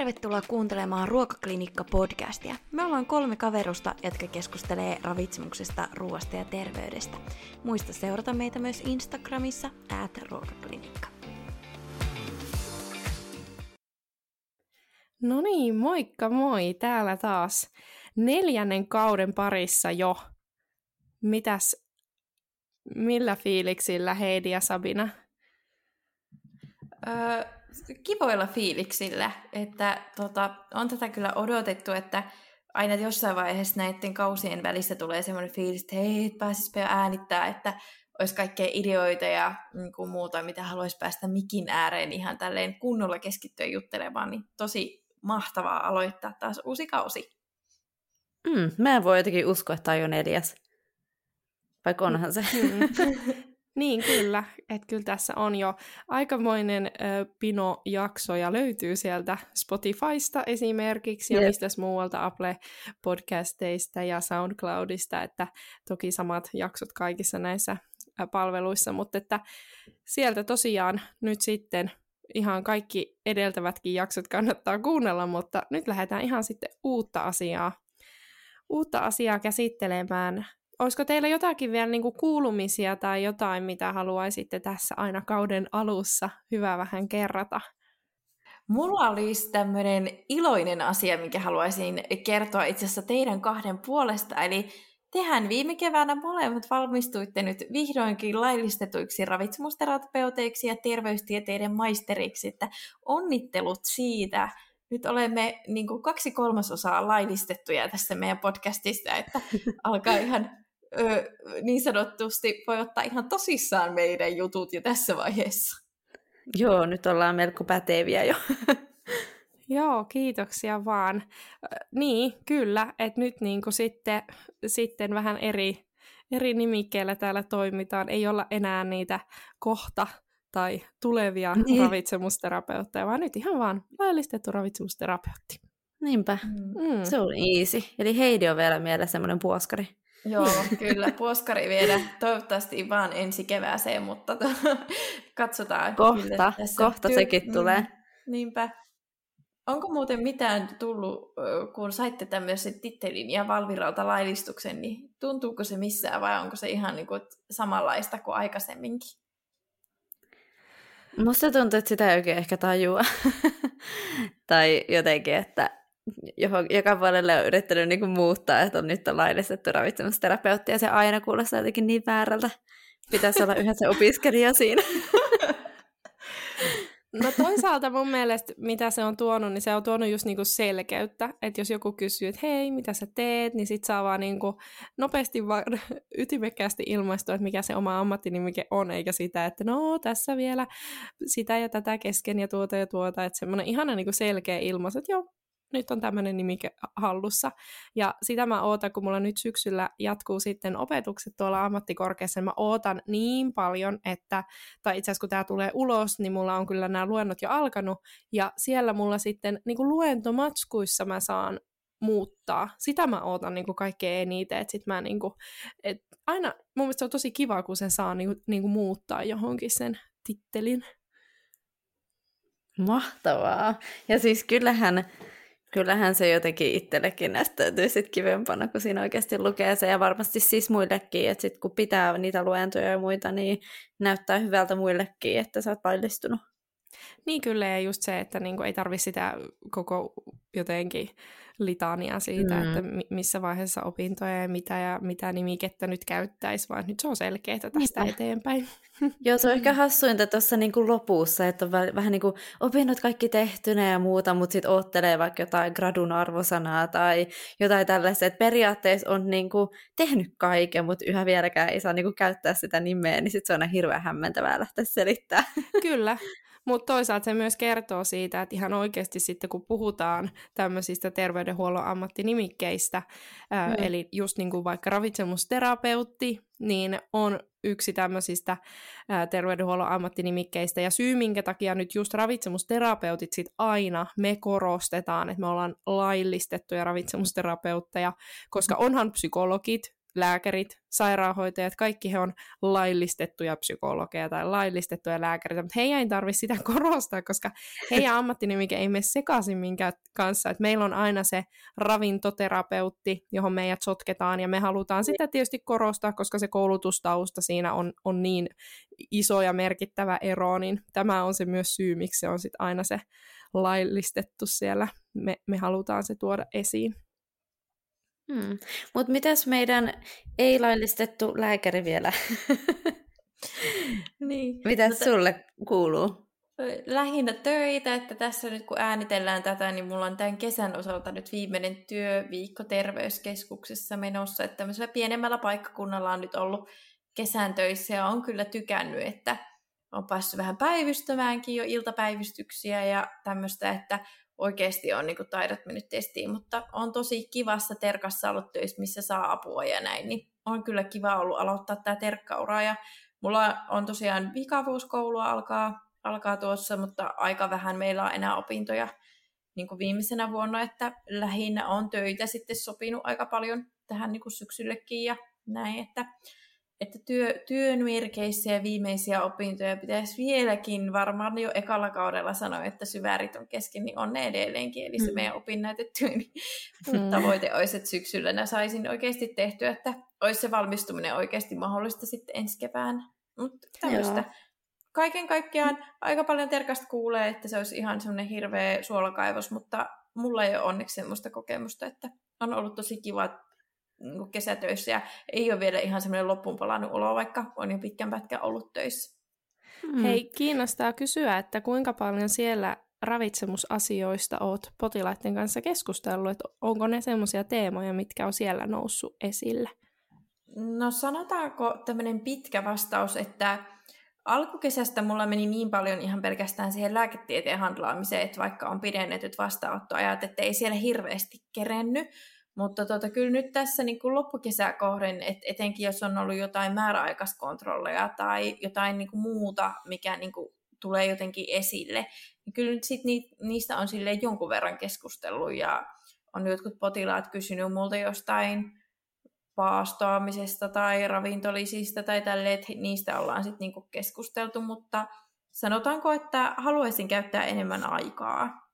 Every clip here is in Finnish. Tervetuloa kuuntelemaan Ruokaklinikka-podcastia. Me ollaan 3 kaverusta, jotka keskustelee ravitsemuksesta, ruoasta ja terveydestä. Muista seurata meitä myös Instagramissa @ruokaklinikka. No niin, moikka moi! Täällä taas 4. kauden parissa jo. Millä fiiliksillä Heidi ja Sabina? Kivoilla fiiliksillä, että on tätä kyllä odotettu, että aina jossain vaiheessa näiden kausien välissä tulee semmoinen fiilis, että hei, et pääsispä äänittää, että olisi kaikkea ideoita ja niin muuta, mitä haluaisi päästä mikin ääreen ihan tälleen kunnolla keskittyä juttelemaan, niin tosi mahtavaa aloittaa taas uusi kausi. Mä en voi jotenkin uskoa, että on jo 4. Vaikka onhan se. Niin, kyllä. Että kyllä tässä on jo aikamoinen pino-jakso ja löytyy sieltä Spotifysta esimerkiksi ja mistäs muualta Apple-podcasteista ja SoundCloudista, että toki samat jaksot kaikissa näissä palveluissa, mutta että sieltä tosiaan nyt sitten ihan kaikki edeltävätkin jaksot kannattaa kuunnella, mutta nyt lähdetään ihan sitten uutta asiaa käsittelemään. Olisiko teillä jotakin vielä niin kuin kuulumisia tai jotain, mitä haluaisitte tässä aina kauden alussa hyvä vähän kerrata? Mulla olisi tämmöinen iloinen asia, minkä haluaisin kertoa itse asiassa teidän 2 puolesta. Eli tehän viime keväänä molemmat valmistuitte nyt vihdoinkin laillistetuiksi ravitsemusterapeuteiksi ja terveystieteiden maisteriksi. Että onnittelut siitä. Nyt olemme niin kuin 2/3 laillistettuja tässä meidän podcastista, että alkaa ihan niin sanotusti voi ottaa ihan tosissaan meidän jutut jo tässä vaiheessa. Joo, nyt ollaan melko päteviä jo. Joo, kiitoksia vaan. Niin, kyllä, että nyt niin kuin sitten vähän eri nimikkeellä täällä toimitaan. Ei olla enää niitä kohta tai tulevia ravitsemusterapeutteja, vaan nyt ihan vaan laillistettu ravitsemusterapeutti. Niinpä, se on easy. Eli Heidi on vielä mielessä semmoinen puoskari. Joo, kyllä, puoskari vielä toivottavasti vaan ensi kevääseen, mutta katsotaan. Kohta sekin tulee. Niinpä. Onko muuten mitään tullut, kun saitte tämmöisen tittelin ja Valviralta laillistuksen, niin tuntuuko se missään vai onko se ihan niin kuin samanlaista kuin aikaisemminkin? Musta tuntuu, että sitä ei oikein ehkä tajua. Tai jotenkin, että joka puolella on yrittänyt niin kuin muuttaa, että on nyt laillistettu ravitsemusterapeutti, ja se aina kuulostaa jotenkin niin väärältä. Pitäisi olla yhdessä opiskelija siinä. No toisaalta mun mielestä, mitä se on tuonut, niin se on tuonut just niinku selkeyttä. Että jos joku kysyy, että hei, mitä sä teet, niin sit saa vaan niinku nopeasti ytimekkäästi ilmaistua, että mikä se oma ammattinimike on, eikä sitä, että no tässä vielä sitä ja tätä kesken ja tuota. Että semmoinen ihana niinku selkeä ilmaisu, että joo, nyt on tämmöinen nimike hallussa. Ja sitä mä ootan, kun mulla nyt syksyllä jatkuu sitten opetukset tuolla ammattikorkeassa, mä ootan niin paljon, että, tai itse asiassa kun tää tulee ulos, niin mulla on kyllä nämä luennot jo alkanut, ja siellä mulla sitten niin kuin luentomatskuissa mä saan muuttaa. Sitä mä ootan niin kuin kaikkea eniten, että sit mä niin kuin, et aina, mun mielestä se on tosi kiva, kun sen saa niin kuin muuttaa johonkin sen tittelin. Mahtavaa! Ja siis Kyllähän se jotenkin itsellekin näyttäytyy sitten kivempana, kun siinä oikeasti lukee se, ja varmasti siis muillekin, että sitten kun pitää niitä luentoja ja muita, niin näyttää hyvältä muillekin, että sä oot laillistunut. Niin kyllä, ja just se, että niinku ei tarvitse sitä koko jotenkin litaniaa siitä, että missä vaiheessa opintoja ja mitä nimikettä nyt käyttäisi, vaan nyt se on selkeää tästä eteenpäin. Joo, se on ehkä hassuinta tuossa niinku lopussa, että on vähän niin kuin opinnot kaikki tehtynä ja muuta, mutta sitten oottelee vaikka jotain gradun arvosanaa tai jotain tällaista, että periaatteessa on niinku tehnyt kaiken, mutta yhä vieläkään ei saa niinku käyttää sitä nimeä, niin sitten se on aina hirveän hämmentävää lähteä selittämään. Kyllä. Mutta toisaalta se myös kertoo siitä, että ihan oikeasti sitten kun puhutaan tämmöisistä terveydenhuollon ammattinimikkeistä, eli just niin kuin vaikka ravitsemusterapeutti, niin on yksi tämmöisistä terveydenhuollon ammattinimikkeistä. Ja syy, minkä takia nyt just ravitsemusterapeutit sit aina me korostetaan, että me ollaan laillistettuja ravitsemusterapeutteja, koska onhan psykologit, lääkärit, sairaanhoitajat, kaikki he on laillistettuja psykologeja tai laillistettuja lääkäreitä, mutta heidän ei tarvitse sitä korostaa, koska heidän ammattinimike ei mene sekaisin minkään kanssa. Et meillä on aina se ravintoterapeutti, johon meidät sotketaan, ja me halutaan sitä tietysti korostaa, koska se koulutustausta siinä on niin iso ja merkittävä ero, niin tämä on se myös syy, miksi se on sit aina se laillistettu siellä. Me halutaan se tuoda esiin. Mutta mitäs meidän ei-laillistettu lääkäri vielä? Niin. Mitäs sulle kuuluu? Lähinnä töitä, että tässä nyt kun äänitellään tätä, niin mulla on tämän kesän osalta nyt viimeinen työviikko terveyskeskuksessa menossa. Että tämmöisellä pienemmällä paikkakunnalla on nyt ollut kesän töissä ja on kyllä tykännyt, että on päässyt vähän päivystämäänkin jo iltapäivystyksiä ja tämmöistä, että oikeasti on niin kuin taidot mennyt testiin, mutta on tosi kivassa terkassa ollut töissä, missä saa apua ja näin, niin on kyllä kiva ollut aloittaa tämä terkkaura. Ja mulla on tosiaan vikavuuskoulua alkaa tuossa, mutta aika vähän meillä on enää opintoja niin kuin viimeisenä vuonna, että lähinnä on töitä sitten sopinut aika paljon tähän niin kuin syksyllekin ja näin, että työn merkeissä ja viimeisiä opintoja pitäisi vieläkin varmaan jo ekalla kaudella sanoa, että syvärit on kesken, niin on ne edelleenkin. Eli se meidän opinnäytetyön tavoite olisi, että syksyllä nä saisin oikeasti tehtyä, että olisi se valmistuminen oikeasti mahdollista sitten ensi kevään. Mutta tämmöistä. Kaiken kaikkiaan aika paljon terkasta kuulee, että se olisi ihan semmoinen hirveä suolakaivos, mutta mulla ei ole onneksi semmoista kokemusta, että on ollut tosi kiva kesätöissä ja ei ole vielä ihan semmoinen loppuun palannut olo, vaikka on jo pitkän pätkän ollut töissä. Hei, kiinnostaa kysyä, että kuinka paljon siellä ravitsemusasioista oot potilaiden kanssa keskustellut, että onko ne semmoisia teemoja, mitkä on siellä noussut esille? No sanotaanko tämmöinen pitkä vastaus, että alkukesästä mulla meni niin paljon ihan pelkästään siihen lääketieteen handlaamiseen, että vaikka on pidennetyt vastaanottoajat, että ei siellä hirveästi kerennyt. Mutta kyllä nyt tässä niin kuin loppukesää kohden, että etenkin jos on ollut jotain määräaikaiskontrolleja tai jotain niin kuin muuta, mikä niin kuin tulee jotenkin esille, niin kyllä nyt sit niistä on silleen jonkun verran keskustellut ja on jotkut potilaat kysynyt multa jostain paastoamisesta tai ravintolisista tai tälleen, että niistä ollaan sitten niin kuin keskusteltu, mutta sanotaanko, että haluaisin käyttää enemmän aikaa.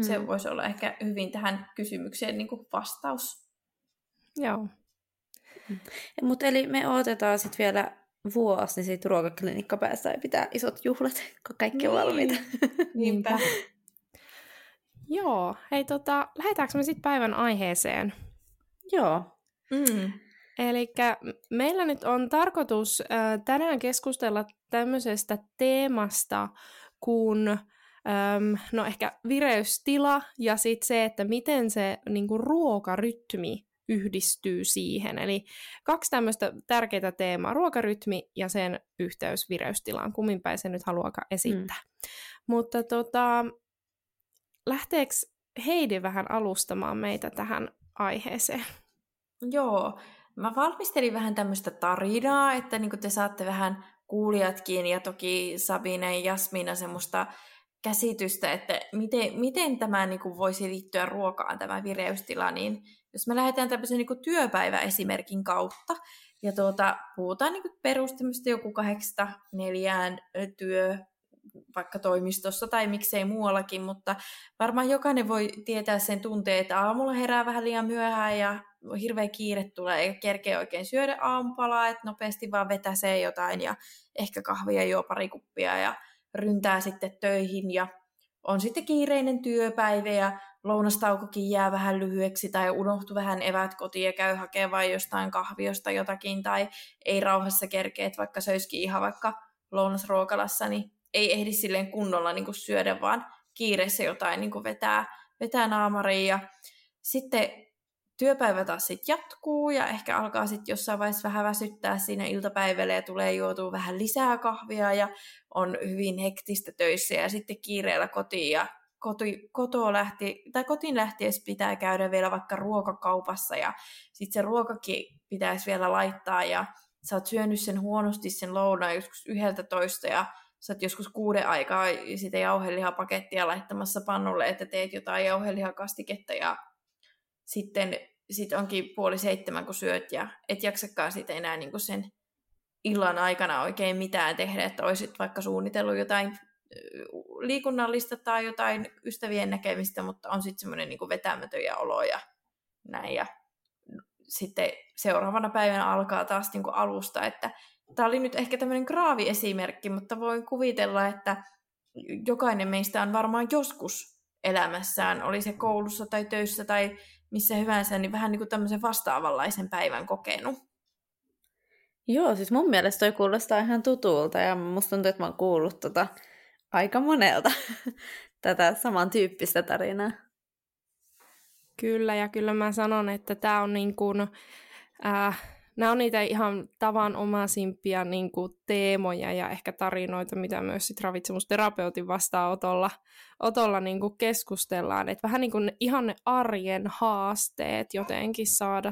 Se voisi olla ehkä hyvin tähän kysymykseen niin kuin vastaus. Joo. Mutta eli me odotetaan sitten vielä vuosi, niin siitä ruokaklinikka päästään ja pitää isot juhlat, kun kaikki on valmiita. Niinpä. Joo. Hei, lähdetäänkö me sitten päivän aiheeseen? Joo. Elikkä meillä nyt on tarkoitus tänään keskustella tämmöisestä teemasta, kun no ehkä vireystila ja sitten se, että miten se niinku ruokarytmi yhdistyy siihen. Eli kaksi tämmöistä tärkeää teemaa, ruokarytmi ja sen yhteys vireystilaan, kummin päin se nyt haluakaan esittää. Mutta lähteekö Heidi vähän alustamaan meitä tähän aiheeseen? Joo, mä valmistelin vähän tämmöistä tarinaa, että niinku te saatte vähän kuulijatkin ja toki Sabine ja Jasmina semmoista käsitystä, että miten tämä niin kuin voisi liittyä ruokaan, tämä vireystila, niin jos me lähdetään tämmöisen niin kuin työpäiväesimerkin kautta, ja puhutaan niin kuin perustamista joku 8-4 työ, vaikka toimistossa tai miksei muuallakin, mutta varmaan jokainen voi tietää sen tunteen, että aamulla herää vähän liian myöhään ja hirveä kiire tulee, eikä kerkeä oikein syödä aamupalaa, että nopeasti vaan vetäsee jotain ja ehkä kahvia juo pari kuppia ja ryntää sitten töihin ja on sitten kiireinen työpäivä ja lounastaukokin jää vähän lyhyeksi tai unohtuu vähän evät kotiin ja käy hakemaan jostain kahviosta jotakin tai ei rauhassa kerkeet, vaikka söisikin ihan vaikka lounasruokalassa, niin ei ehdi silleen kunnolla niin kuin syödä, vaan kiireessä jotain niin kuin vetää naamariin ja sitten työpäivä taas sitten jatkuu ja ehkä alkaa sitten jossain vaiheessa vähän väsyttää siinä iltapäivällä ja tulee juotua vähän lisää kahvia ja on hyvin hektistä töissä ja sitten kiireellä kotiin ja kotiin lähtiessä pitää käydä vielä vaikka ruokakaupassa ja sitten se ruokakin pitäisi vielä laittaa ja sä oot syönyt sen huonosti sen lounaan joskus 11 ja sä oot joskus 6 aikaa sitä jauhelihapakettia laittamassa pannulle, että teet jotain jauhelihakastiketta ja sitten sitten onkin 6:30, kun syöt ja et jaksakaan sitten enää niinku sen illan aikana oikein mitään tehdä, että olisit vaikka suunnitellut jotain liikunnallista tai jotain ystävien näkemistä, mutta on sitten semmoinen niinku vetämätön ja olo ja näin. Ja sitten seuraavana päivänä alkaa taas niinku alusta, että tämä oli nyt ehkä tämmöinen graaviesimerkki, mutta voin kuvitella, että jokainen meistä on varmaan joskus elämässään, oli se koulussa tai töissä tai missä hyvänsä, niin vähän niin kuin tämmöisen vastaavanlaisen päivän kokenut. Joo, siis mun mielestä toi kuulostaa ihan tutulta ja musta tuntuu, että mä oon kuullut aika monelta tätä samantyyppistä tarinaa. Kyllä, ja kyllä mä sanon, että tää on niin kuin... Nämä on niitä ihan tavanomaisimpia niin kuin teemoja ja ehkä tarinoita, mitä myös sit ravitsemusterapeutin vastaanotolla niin kuin keskustellaan. Et vähän niin kuin ihan ne arjen haasteet jotenkin saada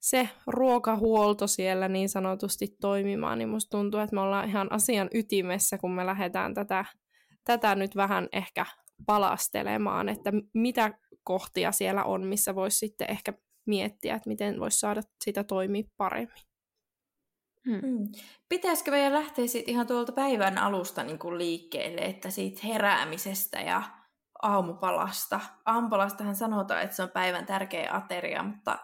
se ruokahuolto siellä niin sanotusti toimimaan. Niin musta tuntuu, että me ollaan ihan asian ytimessä, kun me lähdetään tätä nyt vähän ehkä palastelemaan, että mitä kohtia siellä on, missä voisi sitten ehkä miettiä, että miten voisi saada sitä toimia paremmin. Hmm. Pitäisikö meidän lähteä sitten ihan tuolta päivän alusta niin kuin liikkeelle, että siitä heräämisestä ja aamupalasta. Aamupalastahan sanotaan, että se on päivän tärkeä ateria, mutta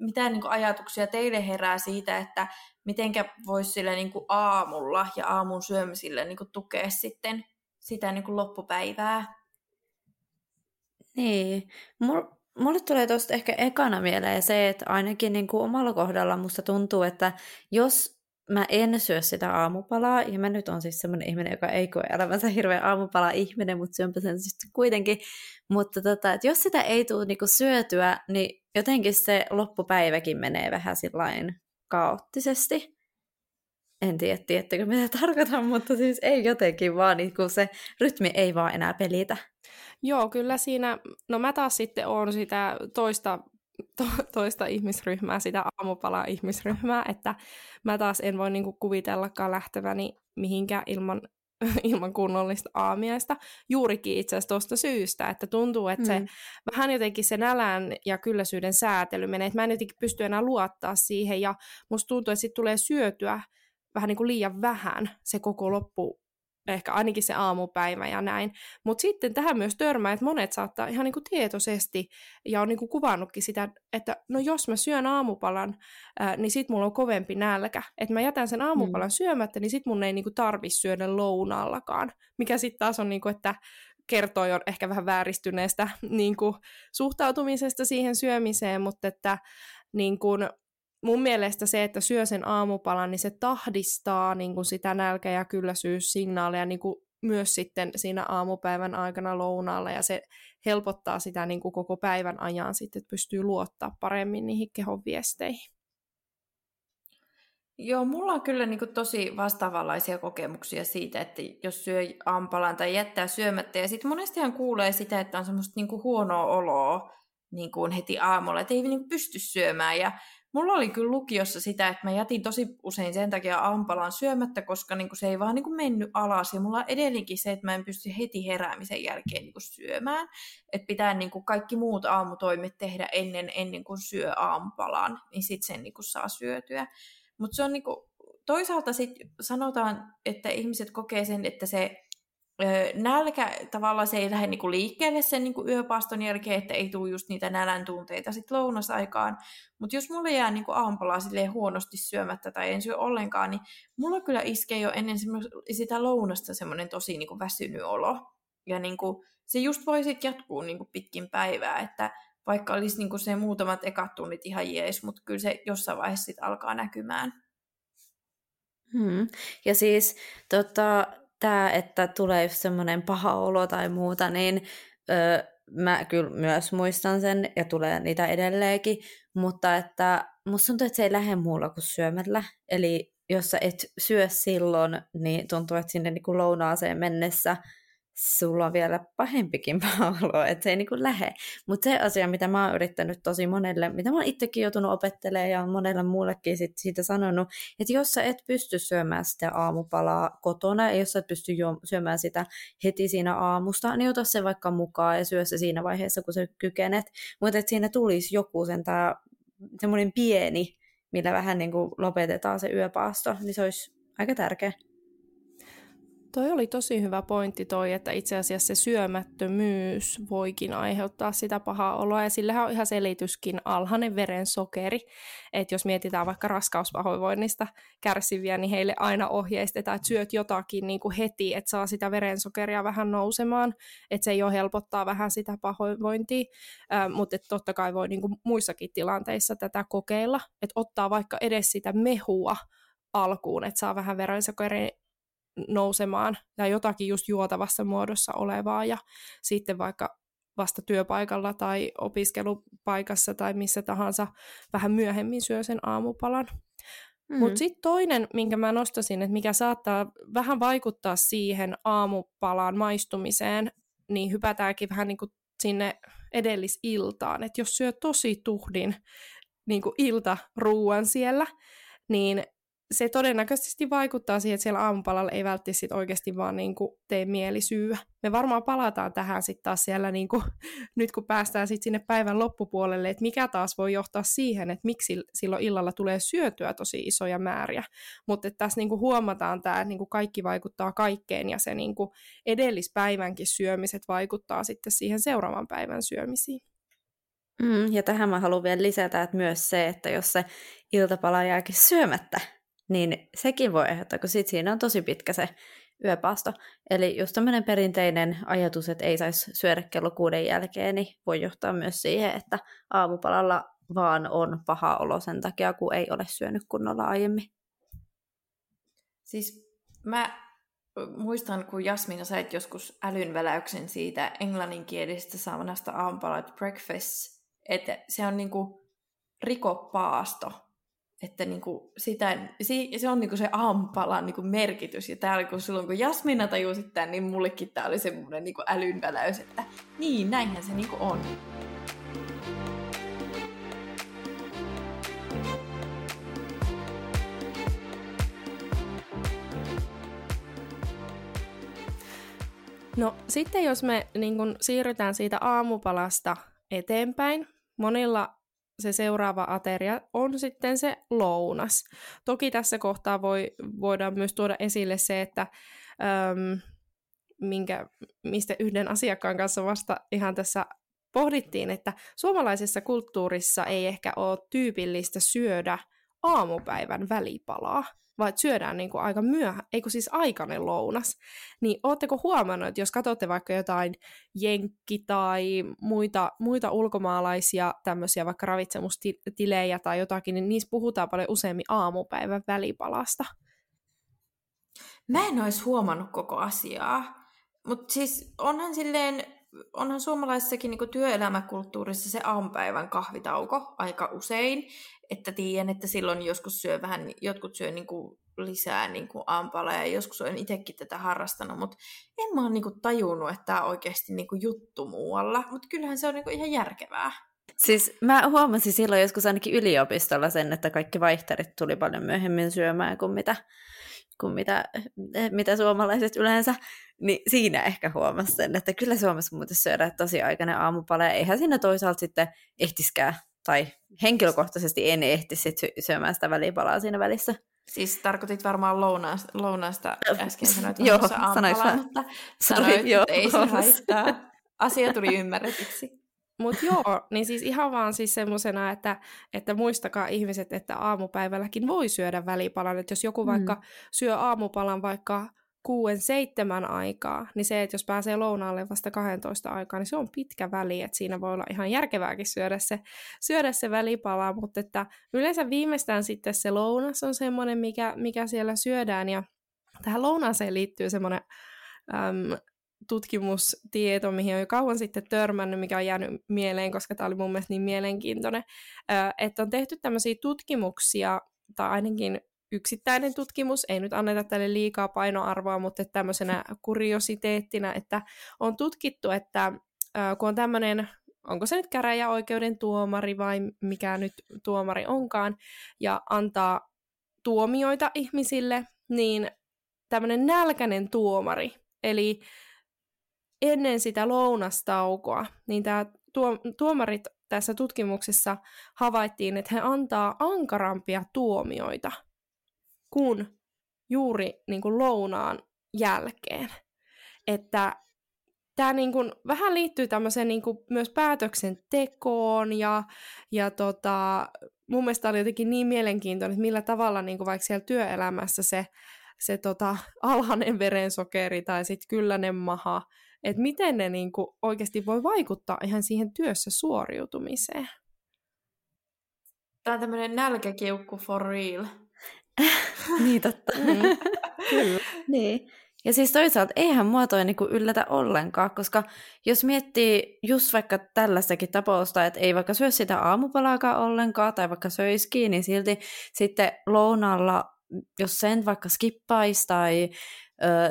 mitä niin kuin ajatuksia teille herää siitä, että mitenkä voisi sillä niin kuin aamulla ja aamun syömisillä niin kuin tukea sitten sitä niin kuin loppupäivää? Niin, mulle tulee tuosta ehkä ekana mieleen se, että ainakin niin kuin omalla kohdalla musta tuntuu, että jos mä en syö sitä aamupalaa, ja mä nyt on siis semmoinen ihminen, joka ei koe elämänsä hirveä aamupala-ihminen, mutta syönpä sen sitten kuitenkin, mutta että jos sitä ei tule niin kuin syötyä, niin jotenkin se loppupäiväkin menee vähän sillain kaoottisesti. En tiedä, tiedättekö mitä tarkoitan, mutta siis ei jotenkin vaan, niin kun se rytmi ei vaan enää pelitä. Joo, kyllä siinä, no mä taas sitten oon sitä toista ihmisryhmää, sitä aamupala-ihmisryhmää, että mä taas en voi niinku kuvitellakaan lähteväni mihinkään ilman kunnollista aamiaista, juurikin itse asiassa tuosta syystä, että tuntuu, että se vähän jotenkin se nälän ja kylläisyyden säätely menee, että mä en jotenkin pysty enää luottaa siihen, ja musta tuntuu, että sit tulee syötyä vähän niin kuin liian vähän se koko loppu, ehkä ainakin se aamupäivä ja näin. Mutta sitten tähän myös törmää, että monet saattaa ihan niin kuin tietoisesti, ja on niin kuin kuvannutkin sitä, että no jos mä syön aamupalan, niin sit mulla on kovempi nälkä. Että mä jätän sen aamupalan syömättä, niin sit mun ei niin kuin tarvi syödä lounaallakaan. Mikä sitten taas on niin kuin, että kertoo jo ehkä vähän vääristyneestä niin kuin suhtautumisesta siihen syömiseen, mutta että niin kuin... Mun mielestä se, että syö sen aamupalan, niin se tahdistaa niin kuin sitä nälkä- ja kylläisyyssignaaleja niin kuin myös sitten siinä aamupäivän aikana lounaalla, ja se helpottaa sitä niin kuin koko päivän ajan sitten, että pystyy luottaa paremmin niihin kehon viesteihin. Joo, mulla on kyllä niin kuin tosi vastaavanlaisia kokemuksia siitä, että jos syö aamupalan tai jättää syömättä, ja sitten monestihan kuulee sitä, että on semmoista niin kuin huonoa oloa niin kuin heti aamulla, että ei niin kuin pysty syömään, ja mulla oli kyllä lukiossa sitä, että mä jätin tosi usein sen takia aamupalan syömättä, koska niinku se ei vaan niinku mennyt alas. Ja mulla on edelleenkin se, että mä en pysty heti heräämisen jälkeen niinku syömään. Että pitää niinku kaikki muut aamutoimet tehdä ennen kuin syö aamupalan, niin sit sen niinku saa syötyä. Mutta se on niinku, toisaalta sit sanotaan, että ihmiset kokee sen, että se nälkä tavallaan se ei lähde niinku liikkeelle sen niinku yöpaaston jälkeen, että ei tule just niitä nälän tunteita sit lounasaikaan. Mutta jos mulle jää niinku aamupalaa silleen huonosti syömättä tai en syö ollenkaan, niin mulla kyllä iskee jo ennen sitä lounasta semmoinen tosi niinku väsynyt olo. Ja niinku, se just voi sit jatkuu niinku pitkin päivää, että vaikka olisi niinku se muutamat ekat tunnit ihan jees, mutta kyllä se jossain vaiheessa sit alkaa näkymään. Ja siis tämä, että tulee semmoinen paha olo tai muuta, niin mä kyllä myös muistan sen ja tulee niitä edelleenkin, mutta että musta tuntuu, että se ei lähde muulla kuin syömällä. Eli jos sä et syö silloin, niin tuntuu, että sinne niin kuin lounaaseen mennessä sulla on vielä pahempikin pallo, että se ei niin kuin lähe. Mutta se asia, mitä mä oon yrittänyt tosi monelle, mitä mä oon itsekin joutunut opettelemaan ja monelle muullekin siitä sanonut, että jos sä et pysty syömään sitä aamupalaa kotona, ja jos sä et pysty syömään sitä heti siinä aamusta, niin ota se vaikka mukaan ja syö se siinä vaiheessa, kun sä kykenet. Mutta että siinä tulisi joku sentään semmoinen pieni, millä vähän niin kuin lopetetaan se yöpaasto, niin se olisi aika tärkeä. Toi oli tosi hyvä pointti toi, että itse asiassa se syömättömyys voikin aiheuttaa sitä pahaa oloa, ja sillähän on ihan selityskin alhainen verensokeri, että jos mietitään vaikka raskauspahoinvoinnista kärsiviä, niin heille aina ohjeistetaan, että syöt jotakin niin kuin heti, että saa sitä verensokeria vähän nousemaan, että se jo helpottaa vähän sitä pahoinvointia, mutta totta kai voi niin kuin muissakin tilanteissa tätä kokeilla, että ottaa vaikka edes sitä mehua alkuun, että saa vähän verensokeria nousemaan ja jotakin just juotavassa muodossa olevaa, ja sitten vaikka vasta työpaikalla tai opiskelupaikassa tai missä tahansa vähän myöhemmin syö sen aamupalan. Mutta sitten toinen, minkä mä nostasin, että mikä saattaa vähän vaikuttaa siihen aamupalan maistumiseen, niin hypätäänkin vähän niin kuin sinne edellisiltaan, että jos syö tosi tuhdin niin kuin iltaruuan siellä, niin se todennäköisesti vaikuttaa siihen, että siellä aamupalalla ei välttämättä oikeasti vaan niinku tee mieli syyä. Me varmaan palataan tähän sitten taas siellä, niinku, nyt kun päästään sit sinne päivän loppupuolelle, että mikä taas voi johtaa siihen, että miksi silloin illalla tulee syötyä tosi isoja määriä. Mutta tässä niinku huomataan tämä, että niinku kaikki vaikuttaa kaikkeen, ja se niinku edellispäivänkin syömiset vaikuttaa sitten siihen seuraavan päivän syömisiin. Ja tähän mä haluan vielä lisätä, että myös se, että jos se iltapala jääkin syömättä, niin sekin voi aiheuttaa, kun sit siinä on tosi pitkä se yöpaasto. Eli just tämmöinen perinteinen ajatus, että ei saisi syödä kello 6 jälkeen, niin voi johtaa myös siihen, että aamupalalla vaan on paha olo sen takia, kun ei ole syönyt kunnolla aiemmin. Siis mä muistan, kun Jasmina sait joskus älynväläyksen siitä englanninkielisestä samanasta aamupalasta breakfast, että se on niinku rikopaasto. Että niinku sitä, se on niinku se aamupalan niinku merkitys. Ja täällä kun silloin kun Jasmina tajusit tämän, niin mullekin tää oli semmoinen niinku älynväläys, että niin, näinhän se niinku on. No sitten jos me niinku siirrytään siitä aamupalasta eteenpäin, monilla se seuraava ateria on sitten se lounas. Toki tässä kohtaa voidaan myös tuoda esille se, että mistä yhden asiakkaan kanssa vasta ihan tässä pohdittiin, että suomalaisessa kulttuurissa ei ehkä ole tyypillistä syödä aamupäivän välipalaa, vaan syödään niin kuin aika myöhään, ei kun siis aikainen lounas. Niin ootteko huomannut, että jos katsotte vaikka jotain jenkki- tai muita ulkomaalaisia tämmöisiä vaikka ravitsemustilejä tai jotakin, niin niissä puhutaan paljon useammin aamupäivän välipalasta? Mä en olisi huomannut koko asiaa, mutta siis onhan suomalaisessakin niin työelämäkulttuurissa se aamupäivän kahvitauko aika usein, että tiedän, että silloin joskus syö vähän, jotkut syö niin kuin lisää niin kuin aamupalaa, ja joskus olen itsekin tätä harrastanut, mutta en mä ole niin kuin tajunnut, että tämä on oikeasti niin kuin juttu muualla, mutta kyllähän se on niin kuin ihan järkevää. Siis mä huomasin silloin joskus ainakin yliopistolla sen, että kaikki vaihtarit tuli paljon myöhemmin syömään kuin mitä suomalaiset yleensä, niin siinä ehkä huomasi sen, että kyllä Suomessa muuten syödään tosi aikainen aamupala, ja eihän siinä toisaalta sitten ehtiskään, tai henkilökohtaisesti en ehtisi syömään sitä välipalaa siinä välissä. Siis tarkoitit varmaan lounaasta äsken, sanoit tuossa aamupalaa, mutta sanoit, että ei se haittaa. Asia tuli ymmärretyksi. Mutta joo, niin siis ihan vaan siis semmosena, että muistakaa ihmiset, että aamupäivälläkin voi syödä välipalan. Että jos joku vaikka syö aamupalan vaikka 6-7 aikaa, niin se, että jos pääsee lounaalle vasta 12 aikaa, niin se on pitkä väli. Että siinä voi olla ihan järkevääkin syödä se välipala. Mutta että yleensä viimeistään sitten se lounas on semmoinen, mikä siellä syödään. Ja tähän lounaaseen liittyy semmoinen tutkimustieto, mihin on jo kauan sitten törmännyt, mikä on jäänyt mieleen, koska tämä oli mun mielestä niin mielenkiintoinen, että on tehty tämmöisiä tutkimuksia, tai ainakin yksittäinen tutkimus, ei nyt anneta tälle liikaa painoarvoa, mutta tämmöisenä kuriositeettina, että on tutkittu, että kun on tämmöinen, onko se nyt käräjäoikeuden tuomari vai mikä nyt tuomari onkaan, ja antaa tuomioita ihmisille, niin tämmöinen nälkäinen tuomari, eli ennen sitä lounastaukoa, niin tämä tuomarit tässä tutkimuksessa havaittiin, että he antaa ankarampia tuomioita kuin juuri niin kuin lounaan jälkeen. Että tämä niin kuin vähän liittyy tämmöiseen niin kuin myös päätöksentekoon ja mun mielestä oli jotenkin niin mielenkiintoinen, että millä tavalla niin kuin vaikka siellä työelämässä se alhainen verensokeri tai sitten kylläinen maha, että miten ne niinku oikeasti voi vaikuttaa ihan siihen työssä suoriutumiseen. Tämä on tämmöinen nälkäkiukku for real. Niin totta. Kyllä. Niin. Ja siis toisaalta eihän mua toi niinku yllätä ollenkaan, koska jos miettii just vaikka tällaistakin tapausta, että ei vaikka syö sitä aamupalaakaan ollenkaan tai vaikka söisikin, niin silti sitten lounaalla, jos sen vaikka skippaisi tai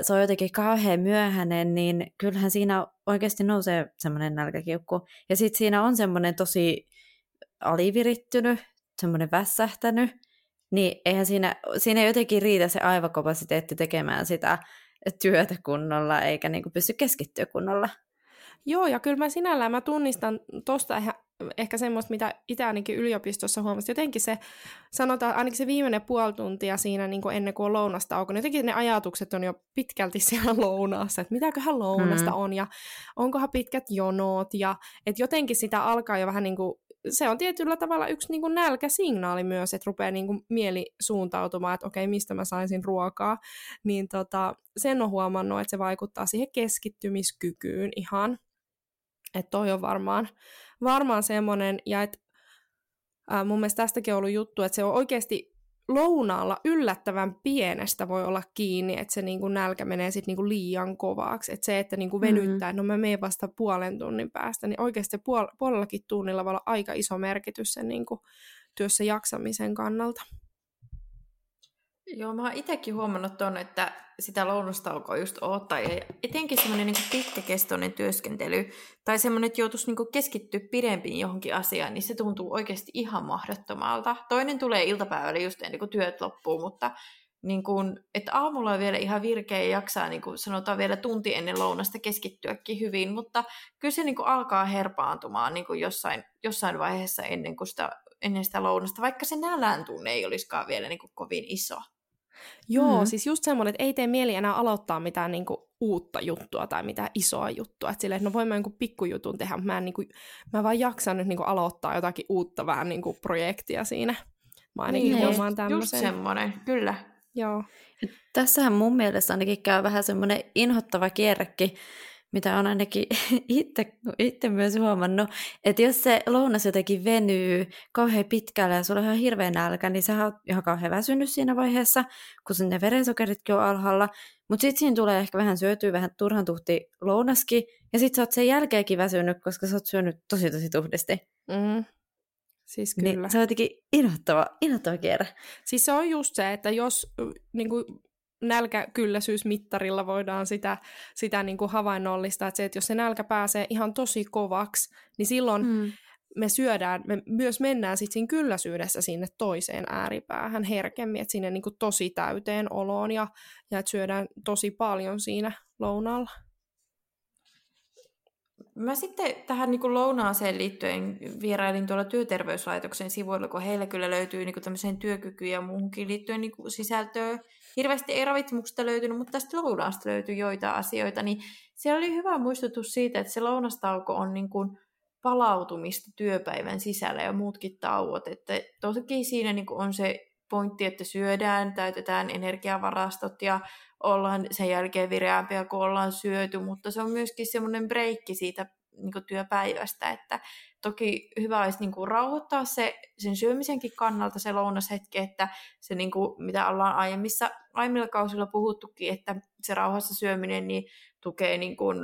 se on jotenkin kauhean myöhäinen, niin kyllähän siinä oikeasti nousee semmoinen nälkäkiukku. Ja sitten siinä on semmoinen tosi alivirittynyt, semmoinen vässähtänyt, niin eihän siinä ei jotenkin riitä se aivokapasiteetti tekemään sitä työtä kunnolla, eikä niinku pysty keskittyä kunnolla. Joo, ja kyllä mä sinällään tunnistan tuosta ehkä semmoista, mitä itse ainakin yliopistossa huomasin. Jotenkin se, sanotaan ainakin se viimeinen puoli tuntia siinä niin kuin ennen kuin on lounastauko, niin jotenkin ne ajatukset on jo pitkälti siellä lounaassa, että mitäköhän lounasta on ja onkohan pitkät jonot. Ja, että jotenkin sitä alkaa jo vähän niin kuin, se on tietyllä tavalla yksi niin kuin nälkäsignaali myös, että rupeaa niin kuin mieli suuntautumaan, että okei, mistä mä saisin ruokaa. Niin sen on huomannut, että se vaikuttaa siihen keskittymiskykyyn ihan. Että toi on varmaan semmoinen, ja et, mun mielestä tästäkin on ollut juttu, että se on oikeasti lounaalla yllättävän pienestä voi olla kiinni, että se niinku nälkä menee sitten niinku liian kovaksi. Että se, että niinku venyttää, no mä menen vasta puolen tunnin päästä, niin oikeasti puolellakin tunnilla voi olla aika iso merkitys sen niinku työssä jaksamisen kannalta. Joo, mä oon itsekin huomannut ton, että sitä lounastaukoa just odottaa, ja etenkin semmoinen niin pitkäkestoinen työskentely, tai semmoinen, että joutuisi niin keskittyä pidempiin johonkin asiaan, niin se tuntuu oikeasti ihan mahdottomalta. Toinen tulee iltapäivällä just ennen kuin työt loppuu, mutta niin kuin, että aamulla on vielä ihan virkeä ja jaksaa, niin kuin sanotaan vielä tunti ennen lounasta keskittyäkin hyvin, mutta kyllä se niin kuin alkaa herpaantumaan niin kuin jossain vaiheessa ennen sitä lounasta, vaikka se nälän tunne ei olisikaan vielä niin kuin kovin iso. Joo, siis just semmoinen, että ei tee mieli enää aloittaa mitään niinku uutta juttua tai mitään isoa juttua. Että silleen, että no voin mä jonkun pikkujutun tehdä, mutta mä vaan jaksan nyt niinku aloittaa jotakin uutta vähän niinku projektia siinä. Mä ainakin huomaan tämmöisen. Just semmoinen, kyllä. Joo. Tässähän mun mielestä ainakin käy vähän semmoinen inhottava kierrekin, mitä on ainakin itse myös huomannut, että jos se lounas jotenkin venyy kauhean pitkälle ja sulla on ihan hirveän nälkä, niin sä oot ihan kauhean väsynyt siinä vaiheessa, kun sinne verensokeritkin on alhaalla, mutta sitten siinä tulee ehkä vähän syötyä, vähän turhan tuhti lounaskin, ja sitten sä oot sen jälkeenkin väsynyt, koska sä oot syönyt tosi tosi tuhdisti. Siis kyllä. Niin se on jotenkin inhottava kierre. Siis se on just se, että jos niinku nälkäkylläisyysmittarilla voidaan sitä niin kuin havainnollistaa, että jos se nälkä pääsee ihan tosi kovaksi, niin silloin me syödään, me myös mennään sitten siinä kylläisyydessä sinne toiseen ääripäähän herkemmin, että sinne niin kuin tosi täyteen oloon ja että syödään tosi paljon siinä lounaalla. Mä sitten tähän niin kuin lounaaseen liittyen vierailin tuolla Työterveyslaitoksen sivuilla, kun heillä kyllä löytyy niin kuin tämmöiseen työkykyyn ja muuhunkin liittyen niin kuin sisältöön. Hirveästi ei ravitsemuksesta löytynyt, mutta tästä lounaasta löytyy joitain asioita. Niin siellä oli hyvä muistutus siitä, että se lounastauko on niin kuin palautumista työpäivän sisällä ja muutkin tauot. Että toki siinä niin kuin on se pointti, että syödään, täytetään energiavarastot ja ollaan sen jälkeen vireämpiä, kun ollaan syöty, mutta se on myöskin semmoinen breikki siitä niin kuin työpäivästä, että toki hyvä olisi niin kuin rauhoittaa sen syömisenkin kannalta se lounashetki, että se niin kuin, mitä ollaan aiemmilla kausilla puhuttukin, että se rauhassa syöminen niin tukee niin kuin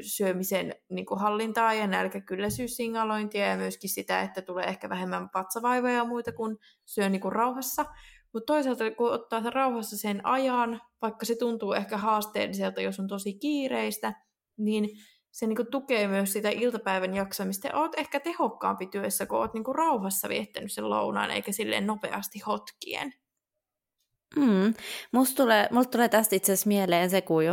syömisen niin kuin hallintaa ja nälkäkylläisyysingalointia ja myöskin sitä, että tulee ehkä vähemmän patsavaivoja ja muita, kun syö niin kuin rauhassa. Mutta toisaalta kun ottaa sen rauhassa sen ajan, vaikka se tuntuu ehkä haasteelliselta, jos on tosi kiireistä, niin se niinku tukee myös sitä iltapäivän jaksamista. Ja oot ehkä tehokkaampi työssä, kun oot niinku rauhassa viettänyt sen lounaan, eikä silleen nopeasti hotkien. Mulle tulee tästä itse asiassa mieleen se, kun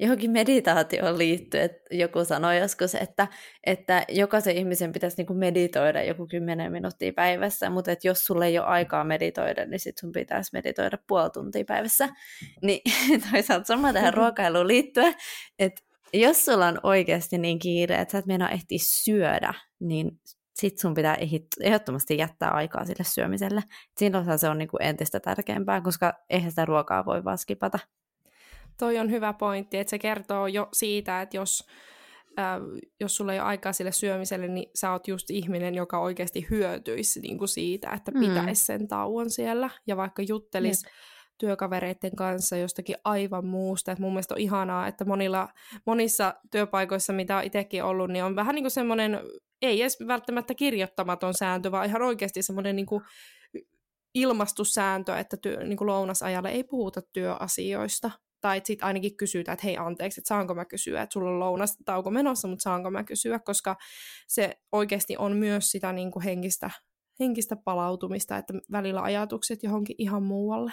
johonkin meditaatioon liittyy, että joku sanoi joskus, että jokaisen ihmisen pitäisi niinku meditoida joku 10 minuuttia päivässä, mutta että jos sulla ei ole aikaa meditoida, niin sit sun pitäisi meditoida puoli tuntia päivässä. Niin toisaalta sama tähän ruokailuun liittyen, että jos sulla on oikeasti niin kiire, että sä et meinaa ehtiä syödä, niin sit sun pitää ehdottomasti jättää aikaa sille syömiselle. Silloinhan se on niinku entistä tärkeämpää, koska eihän sitä ruokaa voi vaan skipata. Toi on hyvä pointti, että se kertoo jo siitä, että jos sulla ei ole aikaa sille syömiselle, niin sä oot just ihminen, joka oikeasti hyötyisi niinku siitä, että pitäisi sen tauon siellä ja vaikka juttelisi työkavereiden kanssa jostakin aivan muusta. Et mun mielestä on ihanaa, että monissa työpaikoissa, mitä on itsekin ollut, niin on vähän niin kuin semmoinen, ei edes välttämättä kirjoittamaton sääntö, vaan ihan oikeasti semmoinen niin kuin ilmastussääntö, että niin kuin lounasajalle ei puhuta työasioista. Tai sitten ainakin kysytään, että hei anteeksi, että saanko mä kysyä, että sulla on lounastauko menossa, mutta saanko mä kysyä, koska se oikeasti on myös sitä niin kuin henkistä palautumista, että välillä ajatukset johonkin ihan muualle.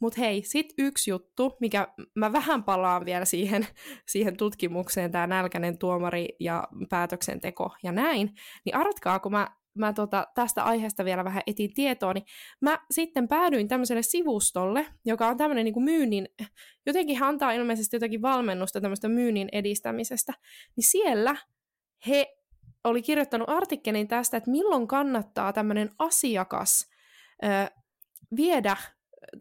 Mutta hei, sit yksi juttu, mikä mä vähän palaan vielä siihen tutkimukseen, tämä nälkäinen tuomari ja päätöksenteko ja näin, niin arvatkaa, kun mä tästä aiheesta vielä vähän etin tietoa, niin mä sitten päädyin tämmöiselle sivustolle, joka on tämmöinen niinku myynnin, jotenkin antaa ilmeisesti jotakin valmennusta tämmöistä myynnin edistämisestä, niin siellä he oli kirjoittanut artikkelin tästä, että milloin kannattaa tämmöinen asiakas viedä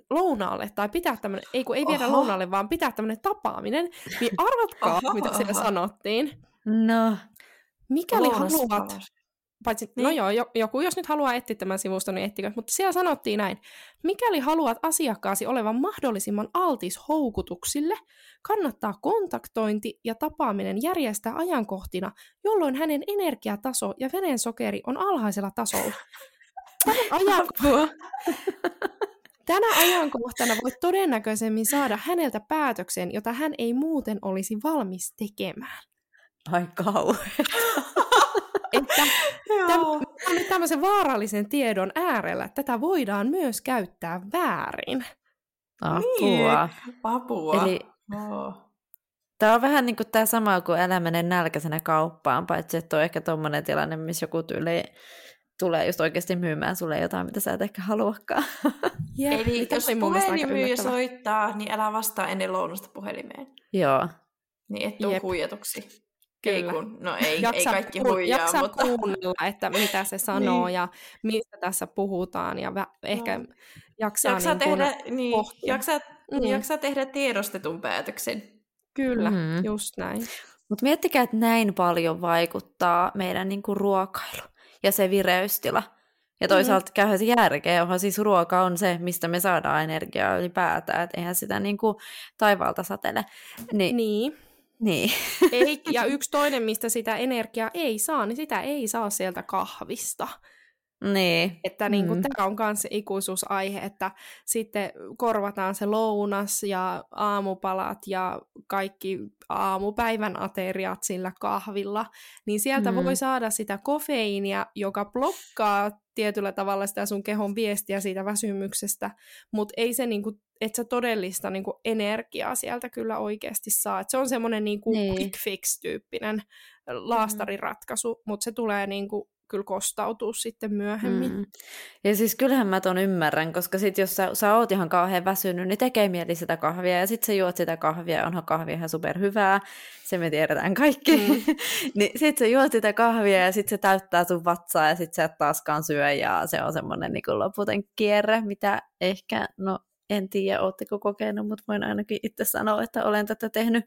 lounaalle, tai pitää tämmöinen, ei viedä lounaalle, vaan pitää tämmöinen tapaaminen, niin arvatkaa, mitä siellä sanottiin. No. Mikäli haluat, paitsi, niin. No joo, joku jos nyt haluaa etsiä tämän sivuston, niin etsikö, mutta siellä sanottiin näin, mikäli haluat asiakkaasi olevan mahdollisimman altis houkutuksille, kannattaa kontaktointi ja tapaaminen järjestää ajankohtina, jolloin hänen energiataso ja verensokeri on alhaisella tasolla. Tänä ajankohtana voit todennäköisemmin saada häneltä päätöksen, jota hän ei muuten olisi valmis tekemään. Ai kauheeta. Että tämmöisen vaarallisen tiedon äärellä tätä voidaan myös käyttää väärin. Apua. Niin. Apua. Eli tämä on vähän niin kuin tämä sama kuin älä mene nälkäisenä kauppaan, paitsi että on ehkä tommoinen tilanne, missä joku tyyli tulee just oikeasti myymään sulle jotain, mitä sä et ehkä haluakaan. Yeah. Eli jos puhelinmyyjä soittaa, niin älä vastaa ennen lounasta puhelimeen. Joo. Niin et tuu huijatuksi. Kyllä. Ei kaikki huijaa. Jaksaa mutta kuunnella, että mitä se sanoo niin. Ja mistä tässä puhutaan. Ja ehkä jaksaa tehdä tiedostetun päätöksen. Kyllä, just näin. Mutta miettikää, että näin paljon vaikuttaa meidän niinku ruokailu. Ja se vireystila. Ja toisaalta käyhän se järkeä, johon siis ruoka on se, mistä me saadaan energiaa ylipäätään. Et eihän sitä niin kuin taivaalta satele. Niin. Ei, ja yksi toinen, mistä sitä energiaa ei saa, niin sitä ei saa sieltä kahvista. Niin. Että niin kuin tämä on myös se ikuisuusaihe, että sitten korvataan se lounas ja aamupalat ja kaikki aamupäivän ateriat sillä kahvilla, niin sieltä voi saada sitä kofeiinia, joka blokkaa tietyllä tavalla sitä sun kehon viestiä siitä väsymyksestä, mutta ei se niinku, että sä todellista niinku energiaa sieltä kyllä oikeasti saa. Et se on semmoinen niinku quick fix-tyyppinen laastariratkaisu, mutta se tulee niinku kyllä kostautuu sitten myöhemmin. Ja siis kyllähän mä ton ymmärrän, koska sit jos sä oot ihan kauhean väsynyt, niin tekee mieli sitä kahvia, ja sit sä juot sitä kahvia, ja onhan kahvia ihan superhyvää, se me tiedetään kaikki. Niin sit sä juot sitä kahvia, ja sit se täyttää sun vatsaa, ja sit sä et taaskaan syö, ja se on semmonen niin kuin loputen kierre, mitä ehkä, en tiedä, ootteko kokenut, mutta voin ainakin itse sanoa, että olen tätä tehnyt.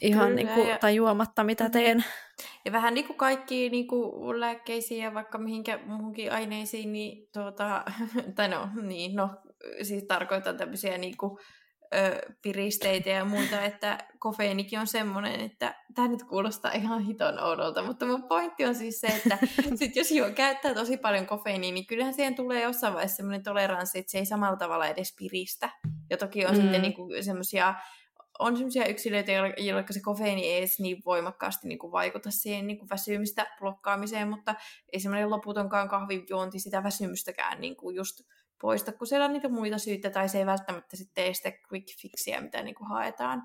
Ihan niin kuin tajuamatta, mitä teen. Ja vähän niin kuin kaikkiin niin kuin lääkkeisiin ja vaikka mihinkä muunkin aineisiin, niin siis tarkoitan tämmöisiä niin kuin piristeitä ja muuta, että kofeiinikin on semmoinen, että tämä nyt kuulostaa ihan hiton oudolta, mutta mun pointti on siis se, että sit jos käyttää tosi paljon kofeiiniä, niin kyllähän siihen tulee jossain vaiheessa semmoinen toleranssi, että se ei samalla tavalla edes piristä. Ja toki on sitten niinku semmoisia, on semmoisia yksilöitä, joilla se kofeiini ei edes niin voimakkaasti niinku vaikuta siihen niinku väsymistä blokkaamiseen, mutta ei semmoinen loputonkaan kahvinjuonti sitä väsymystäkään niinku just poista, kun siellä on niitä muita syitä, tai se ei välttämättä sitten tee sitä quick fixiä, mitä niin kuin haetaan.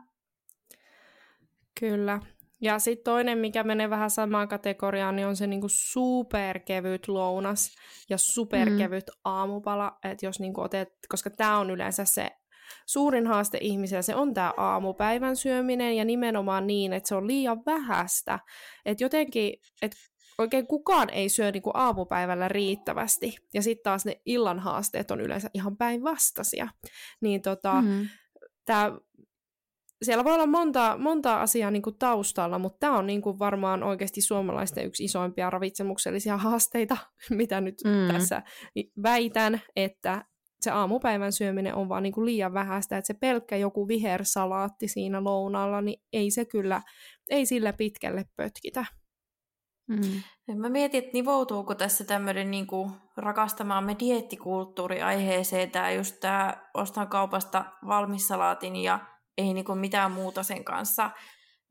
Kyllä. Ja sitten toinen, mikä menee vähän samaan kategoriaan, niin on se niin kuin superkevyt lounas ja superkevyt aamupala. Että jos niin kuin otet, koska tämä on yleensä se suurin haaste ihmisellä, se on tämä aamupäivän syöminen, ja nimenomaan niin, että se on liian vähäistä. Että jotenkin... Oikein kukaan ei syö niin kuin aamupäivällä riittävästi, ja sitten taas ne illan haasteet on yleensä ihan päinvastaisia. Niin siellä voi olla monta asiaa niin kuin taustalla, mutta tämä on niin kuin varmaan oikeasti suomalaisten yksi isoimpia ravitsemuksellisia haasteita, mitä nyt tässä väitän, että se aamupäivän syöminen on vaan niin kuin liian vähäistä, että se pelkkä joku vihersalaatti siinä lounaalla, niin ei sillä pitkälle pötkitä. Mä mietin, että nivoutuuko tässä tämmöinen niinku rakastamaamme dieettikulttuuriaiheeseen tämä just tämä ostan kaupasta valmissalaatin ja ei niinku mitään muuta sen kanssa.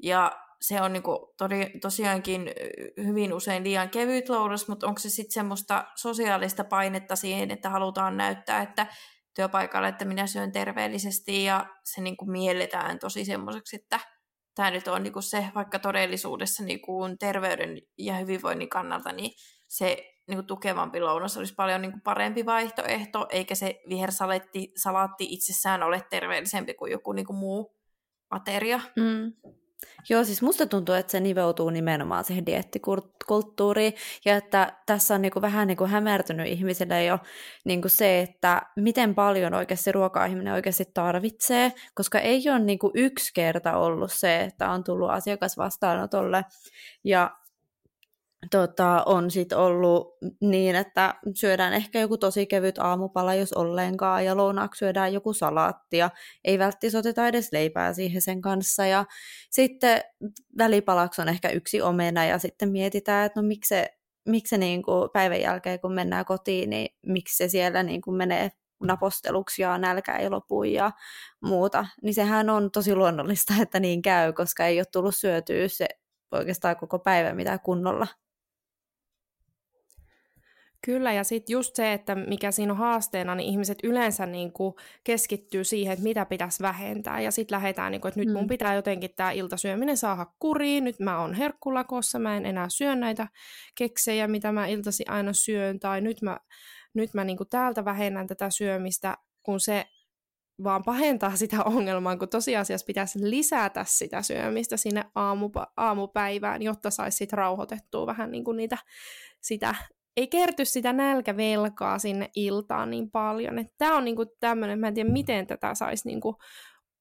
Ja se on niinku tosiaankin hyvin usein liian kevyt lounas, mutta onko se sitten semmoista sosiaalista painetta siihen, että halutaan näyttää, että työpaikalla, että minä syön terveellisesti ja se niinku mielletään tosi semmoiseksi, että tämä nyt on niinku se, vaikka todellisuudessa niinku terveyden ja hyvinvoinnin kannalta, niin se niinku tukevampi lounas olisi paljon niinku parempi vaihtoehto, eikä se vihersalaatti itsessään ole terveellisempi kuin joku niinku muu ateria. Joo, siis musta tuntuu, että se nivoutuu nimenomaan siihen dieettikulttuuriin, ja että tässä on niinku vähän niinku hämärtynyt ihmisille jo niinku se, että miten paljon oikeasti ruokaa ihminen oikeasti tarvitsee, koska ei ole niinku yksi kerta ollut se, että on tullut asiakas vastaanotolle, ja on sitten ollut niin, että syödään ehkä joku tosi kevyt aamupala, jos ollenkaan, ja lounaaksi syödään joku salaatti, ja ei välttämättä oteta edes leipää siihen sen kanssa, ja sitten välipalaksi on ehkä yksi omena, ja sitten mietitään, että no miksi se niin kuin päivän jälkeen, kun mennään kotiin, niin miksi se siellä niin kuin menee naposteluksi ja nälkä ei lopu ja muuta, niin sehän on tosi luonnollista, että niin käy, koska ei ole tullut syötyä se oikeastaan koko päivä mitään kunnolla. Kyllä, ja sitten just se, että mikä siinä on haasteena, niin ihmiset yleensä niinku keskittyy siihen, että mitä pitäisi vähentää, ja sitten lähdetään, niinku, että nyt mun pitää jotenkin tämä iltasyöminen saada kuriin, nyt mä oon herkkulakossa, mä en enää syö näitä keksejä, mitä mä iltasi aina syön, tai nyt mä niinku täältä vähennän tätä syömistä, kun se vaan pahentaa sitä ongelmaa, kun tosiasiassa pitäisi lisätä sitä syömistä sinne aamupäivään, jotta saisi sit rauhoitettua vähän niinku ei kerty sitä nälkävelkaa sinne iltaan niin paljon. Että tämä on niinku tämmöinen, mä en tiedä miten tätä saisi. Niinku.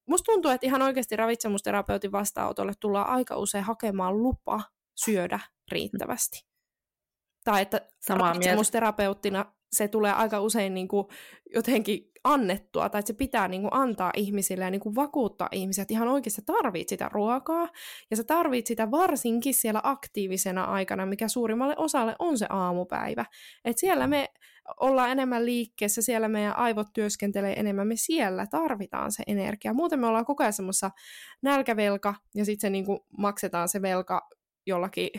Musta tuntuu, että ihan oikeasti ravitsemusterapeutin vastaanotolle tullaan aika usein hakemaan lupa syödä riittävästi. Tai että samaa ravitsemusterapeuttina se tulee aika usein niinku jotenkin annettua, tai että se pitää niinku antaa ihmisille ja niinku vakuuttaa ihmisiä, että ihan oikeasti tarvitset sitä ruokaa, ja sä tarvitset sitä varsinkin siellä aktiivisena aikana, mikä suurimmalle osalle on se aamupäivä. Että siellä me ollaan enemmän liikkeessä, siellä meidän aivot työskentelee enemmän, me siellä tarvitaan se energia. Muuten me ollaan koko ajan semmoisessa nälkävelka, ja sitten se niinku maksetaan se velka jollakin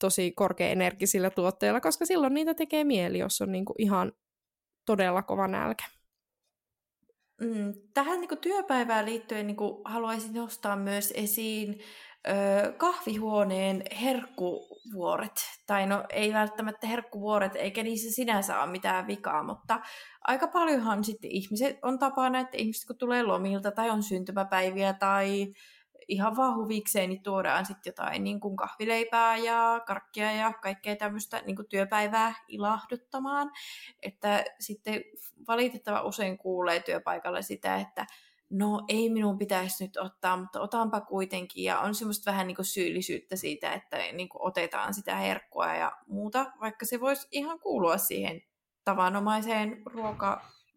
tosi korkeaenergisillä tuotteilla, koska silloin niitä tekee mieli, jos on niinku ihan todella kova nälkä. Tähän niin kuin työpäivään liittyen niin kuin haluaisin nostaa myös esiin kahvihuoneen herkkuvuoret. Tai no ei välttämättä herkkuvuoret, eikä niissä sinänsä ole mitään vikaa, mutta aika paljonhan sitten ihmiset on tapana, että ihmiset kun tulee lomilta tai on syntymäpäiviä tai ihan vaan huvikseen, niin tuodaan sitten jotain niin kuin kahvileipää ja karkkia ja kaikkea tämmöistä niin kuin työpäivää ilahduttamaan. Että sitten valitettavan usein kuulee työpaikalla sitä, että no ei minun pitäisi nyt ottaa, mutta otanpa kuitenkin. Ja on semmoista vähän niin kuin syyllisyyttä siitä, että niin kuin otetaan sitä herkkua ja muuta, vaikka se voisi ihan kuulua siihen tavanomaiseen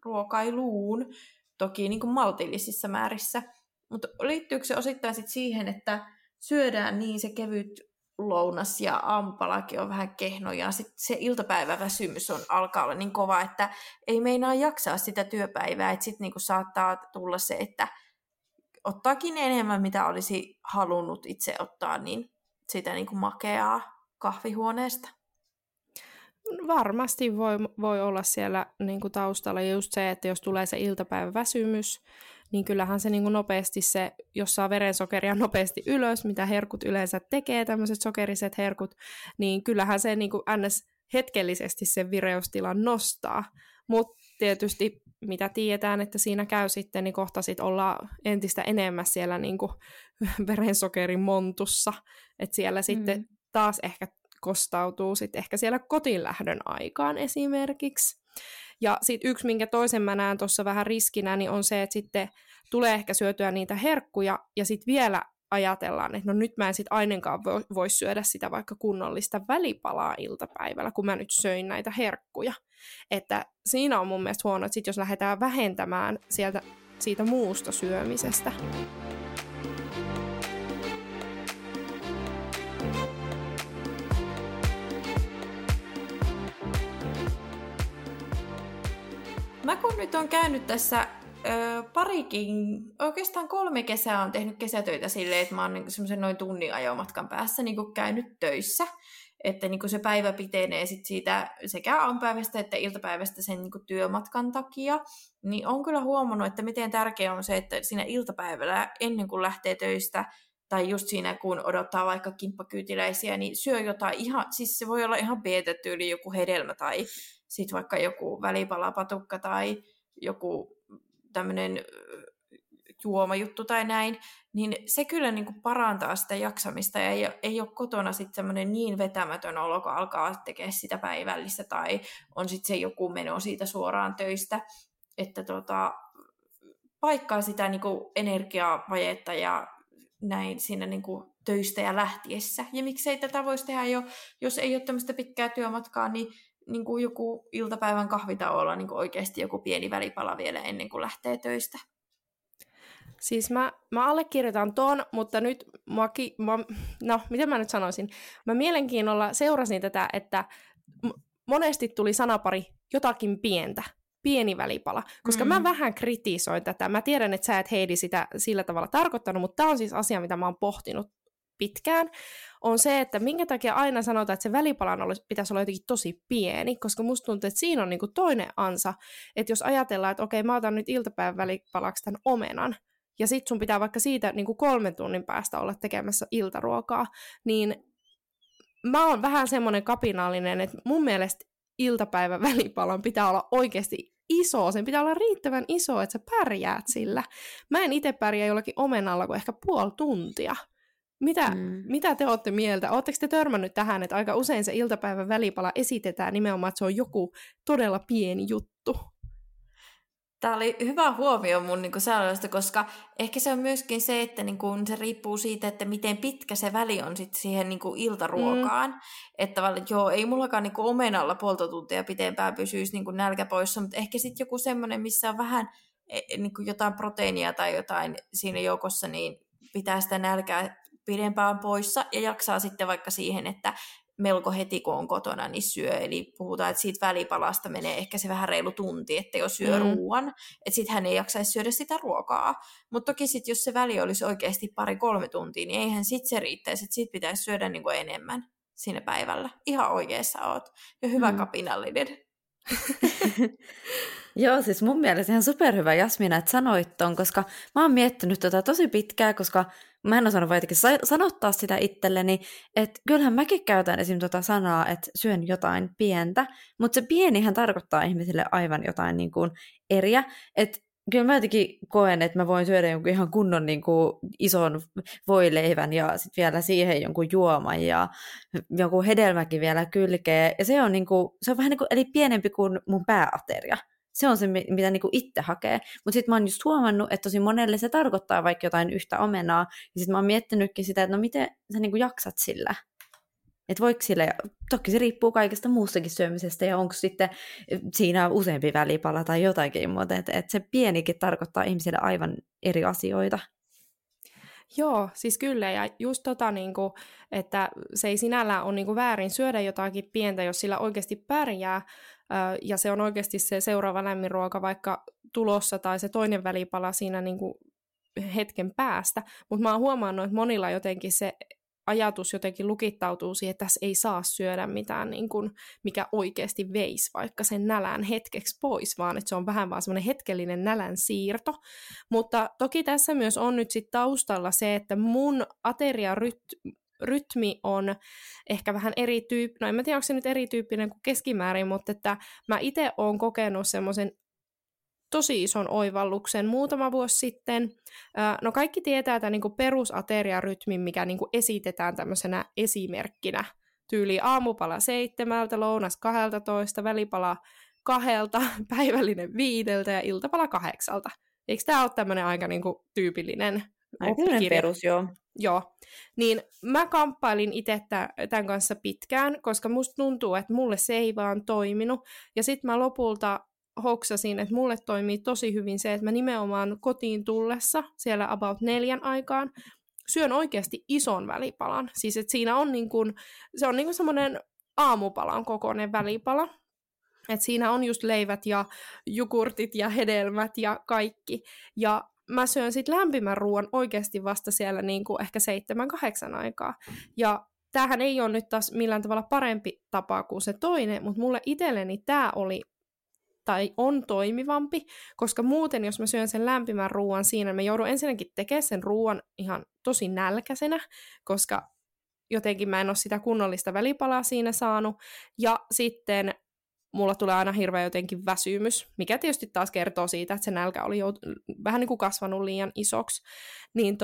ruokailuun. toki niin kuin maltillisissa määrissä. Mutta liittyykö se osittain sit siihen, että syödään niin se kevyt lounas ja aamupalakin on vähän kehno ja sit se iltapäiväväsymys alkaa olla niin kova, että ei meinaa jaksaa sitä työpäivää, että sitten niin kuin saattaa tulla se, että ottaakin enemmän, mitä olisi halunnut itse ottaa, niin sitä niin kuin makeaa kahvihuoneesta. Varmasti voi olla siellä niin kuin taustalla just se, että jos tulee se iltapäiväväsymys, niin kyllähän se niin kuin nopeasti se, jos saa verensokeria nopeasti ylös, mitä herkut yleensä tekee, tämmöiset sokeriset herkut, niin kyllähän se niin kuin ns. Hetkellisesti sen vireystilan nostaa. Mutta tietysti mitä tiedetään, että siinä käy sitten, niin kohta sit ollaan entistä enemmän siellä niin kuin verensokerin montussa, että siellä sitten taas ehkä kostautuu sitten ehkä siellä kotilähdön aikaan esimerkiksi. Ja sitten yksi, minkä toisen mä näen tuossa vähän riskinä, niin on se, että sitten tulee ehkä syötyä niitä herkkuja, ja sitten vielä ajatellaan, että no nyt mä en sitten ainakaan voi syödä sitä vaikka kunnollista välipalaa iltapäivällä, kun mä nyt söin näitä herkkuja. Että siinä on mun mielestä huono, että sitten jos lähdetään vähentämään siitä muusta syömisestä. Mä kun nyt on käynyt tässä parikin, oikeastaan 3 kesää on tehnyt kesätöitä silleen, että mä oon semmoisen noin tunnin ajomatkan päässä niin käynyt töissä, että niin se päivä pitenee sit siitä sekä aamupäivästä että iltapäivästä sen niin työmatkan takia, niin on kyllä huomannut, että miten tärkeää on se, että siinä iltapäivällä ennen kuin lähtee töistä tai just siinä kun odottaa vaikka kimppakyytiläisiä, niin syö jotain ihan, siis se voi olla ihan beetetyyli joku hedelmä tai sitten vaikka joku välipalapatukka tai joku tämmöinen juomajuttu tai näin, niin se kyllä niin kuin parantaa sitä jaksamista ja ei ole kotona sitten semmoinen niin vetämätön olo, kun alkaa tekemään sitä päivällistä tai on sitten se joku meno siitä suoraan töistä, että paikkaa sitä niin kuin energiavajetta ja näin siinä niin kuin töistä ja lähtiessä. Ja miksei tätä voisi tehdä jo, jos ei ole tämmöistä pitkää työmatkaa, niin kuin joku iltapäivän kahvitauolla niin kuin oikeasti joku pieni välipala vielä ennen kuin lähtee töistä. Siis mä allekirjoitan ton, mutta nyt miten mä nyt sanoisin? Mä mielenkiinnolla seurasin tätä, että monesti tuli sanapari jotakin pientä. Pieni välipala, koska mä vähän kritisoin tätä. Mä tiedän, että sä et Heidi sitä sillä tavalla tarkoittanut, mutta tää on siis asia, mitä mä oon pohtinut pitkään, on se, että minkä takia aina sanotaan, että se välipalan pitäisi olla jotenkin tosi pieni, koska musta tuntuu, että siinä on niinku toinen ansa, että jos ajatellaan, että okei, mä otan nyt iltapäivän välipalaksi tämän omenan, ja sit sun pitää vaikka siitä niinku 3 tunnin päästä olla tekemässä iltaruokaa, niin mä oon vähän semmoinen kapinallinen, että mun mielestä iltapäivän välipalan pitää olla oikeasti iso, sen pitää olla riittävän iso, että sä pärjäät sillä. Mä en itse pärjää jollakin omenalla kuin ehkä 0,5 tuntia. Mitä te ootte mieltä? Ootteko te törmännyt tähän, että aika usein se iltapäivän välipala esitetään nimenomaan, että se on joku todella pieni juttu? Tämä oli hyvä huomio mun niin sellaista, koska ehkä se on myöskin se, että niin kuin se riippuu siitä, että miten pitkä se väli on sit siihen niin kuin iltaruokaan. Että tavallaan, joo, ei mullakaan niin kuin omenalla 0,5 tuntia pitempään pysyisi niin kuin nälkä poissa, mutta ehkä sitten joku semmoinen, missä on vähän niin kuin jotain proteiinia tai jotain siinä joukossa, niin pitää sitä nälkää pidempään poissa ja jaksaa sitten vaikka siihen, että melko heti kun on kotona, niin syö. Eli puhutaan, että siitä välipalasta menee ehkä se vähän reilu tunti, että jos syö ruuan, että sitten hän ei jaksaisi syödä sitä ruokaa. Mutta toki sitten, jos se väli olisi oikeasti 2-3 tuntia, niin eihän sitten se riittäisi, että siitä pitäisi syödä niin kuin enemmän siinä päivällä. Ihan oikeassa oot. Ja hyvä kapinallinen. Joo, siis mun mielestä ihan superhyvä, Jasmina, että sanoit ton, koska mä oon miettinyt tota tosi pitkään, koska mä en osannut vaikka sanottaa sitä itselleni, että kyllähän mäkin käytän esim. Tota sanaa, että syön jotain pientä, mutta se pienihän tarkoittaa ihmisille aivan jotain niin kuin eriä, että kyllä mä jotenkin koen, että mä voin syödä jonkun ihan kunnon niin kuin ison voileivän ja sit vielä siihen jonkun juoman ja jonkun hedelmäkin vielä kylkeen. Ja se on, niin kuin, se on vähän niin kuin, eli pienempi kuin mun pääateria. Se on se, mitä niin kuin itse hakee. Mutta sitten mä oon just huomannut, että tosi monelle se tarkoittaa vaikka jotain yhtä omenaa. Ja sitten mä oon miettinytkin sitä, että no miten sä niin kuin jaksat sillä. Että voiko sillä, toki se riippuu kaikesta muustakin syömisestä ja onko sitten siinä useampi välipala tai jotakin, mutta et se pienikin tarkoittaa ihmisille aivan eri asioita. Joo, siis kyllä, ja just niinku, että se ei sinällään ole niinku väärin syödä jotakin pientä, jos sillä oikeasti pärjää, ja se on oikeasti se seuraava lämmin ruoka vaikka tulossa tai se toinen välipala siinä niinku hetken päästä, mutta mä oon huomannut, että monilla jotenkin se ajatus jotenkin lukittautuu siihen, että tässä ei saa syödä mitään, niin kuin, mikä oikeasti veisi vaikka sen nälän hetkeksi pois, vaan että se on vähän vaan semmoinen hetkellinen nälän siirto. Mutta toki tässä myös on nyt sitten taustalla se, että mun ateriarytmi on ehkä vähän erityyppinen, no en mä tiedä, onko se nyt erityyppinen kuin keskimäärin, mutta että mä itse oon kokenut semmoisen tosi ison oivalluksen muutama vuosi sitten. No kaikki tietää tämän niin perusateriarytmin, mikä niin esitetään tämmöisenä esimerkkinä. Tyyli aamupala 7, lounas 12, välipala 2, päivällinen 5 ja iltapala 8. Eikö tämä ole tämmöinen aika niin tyypillinen oppikirja? Perus, joo. Joo. Niin mä kamppailin itse tämän kanssa pitkään, koska musta tuntuu, että mulle se ei vaan toiminut. Ja sitten mä lopulta hoksasin, että mulle toimii tosi hyvin se, että mä nimenomaan kotiin tullessa siellä about 4 aikaan syön oikeasti ison välipalan. Siis että siinä on niin kuin, se on niin kuin semmoinen aamupalan kokoinen välipala. Että siinä on just leivät ja jogurtit ja hedelmät ja kaikki. Ja mä syön sitten lämpimän ruoan oikeasti vasta siellä niin kuin ehkä 7-8 aikaa. Ja tämähän ei ole nyt taas millään tavalla parempi tapa kuin se toinen, mutta mulle itselleni tämä oli tai on toimivampi, koska muuten, jos mä syön sen lämpimän ruoan siinä, mä joudun ensinnäkin tekemään sen ruoan ihan tosi nälkäisenä, koska jotenkin mä en ole sitä kunnollista välipalaa siinä saanut, ja sitten mulla tulee aina hirveä jotenkin väsymys, mikä tietysti taas kertoo siitä, että se nälkä oli vähän niin kuin kasvanut liian isoksi, niin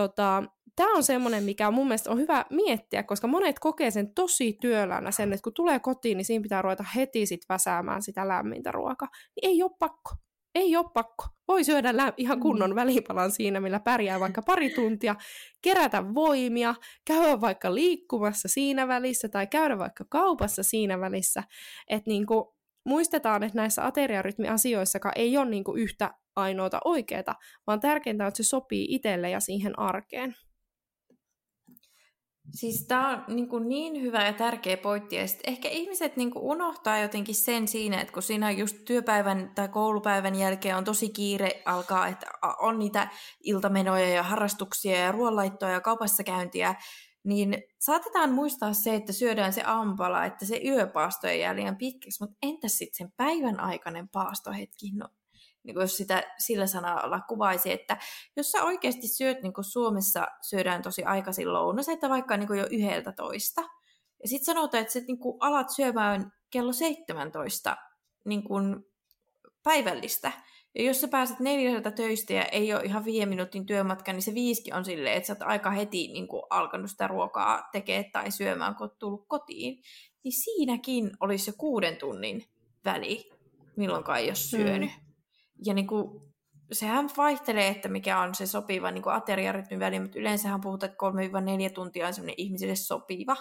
tämä on semmoinen, mikä mun mielestä on hyvä miettiä, koska monet kokee sen tosi työläänä sen, että kun tulee kotiin, niin siinä pitää ruveta heti sit väsäämään sitä lämmintä ruokaa. Niin ei ole pakko. Ei ole pakko. Voi syödä ihan kunnon välipalan siinä, millä pärjää vaikka 2 tuntia, kerätä voimia, käydä vaikka liikkumassa siinä välissä tai käydä vaikka kaupassa siinä välissä. Että niinku, muistetaan, että näissä ateriarytmiasioissakaan ei ole niinku yhtä ainoata oikeata, vaan tärkeintä on, että se sopii itselle ja siihen arkeen. Siis tämä on niin hyvä ja tärkeä pointti, ja ehkä ihmiset unohtaa jotenkin sen siinä, että kun siinä just työpäivän tai koulupäivän jälkeen on tosi kiire alkaa, että on niitä iltamenoja ja harrastuksia ja ruoanlaittoa ja kaupassakäyntiä, niin saatetaan muistaa se, että syödään se aamupala, että se yöpaasto ei jää liian pitkäksi, mutta entäs sitten sen päivän aikainen paastohetki? No, niin jos sitä sillä sanalla kuvaisi, että jos sä oikeasti syöt, niin kuin Suomessa syödään tosi aikaisin lounas, että vaikka niin kuin jo 11. Ja sitten sanotaan, että sä niin kuin alat syömään kello 17 niin kuin päivällistä. Ja jos sä pääset 4 töistä ja ei ole ihan 5 minuutin työmatka, niin se 5 on silleen, että sä oot aika heti niin kuin alkanut sitä ruokaa tekemään tai syömään, kun oot tullut kotiin. Niin siinäkin olisi jo 6 tunnin väli, milloinkaan ei ole syönyt. Ja niin kuin, sehän vaihtelee, että mikä on se sopiva niin kuin ateriarytmin väli, mutta yleensähän puhutaan, että 3-4 tuntia on semmoinen ihmiselle sopiva.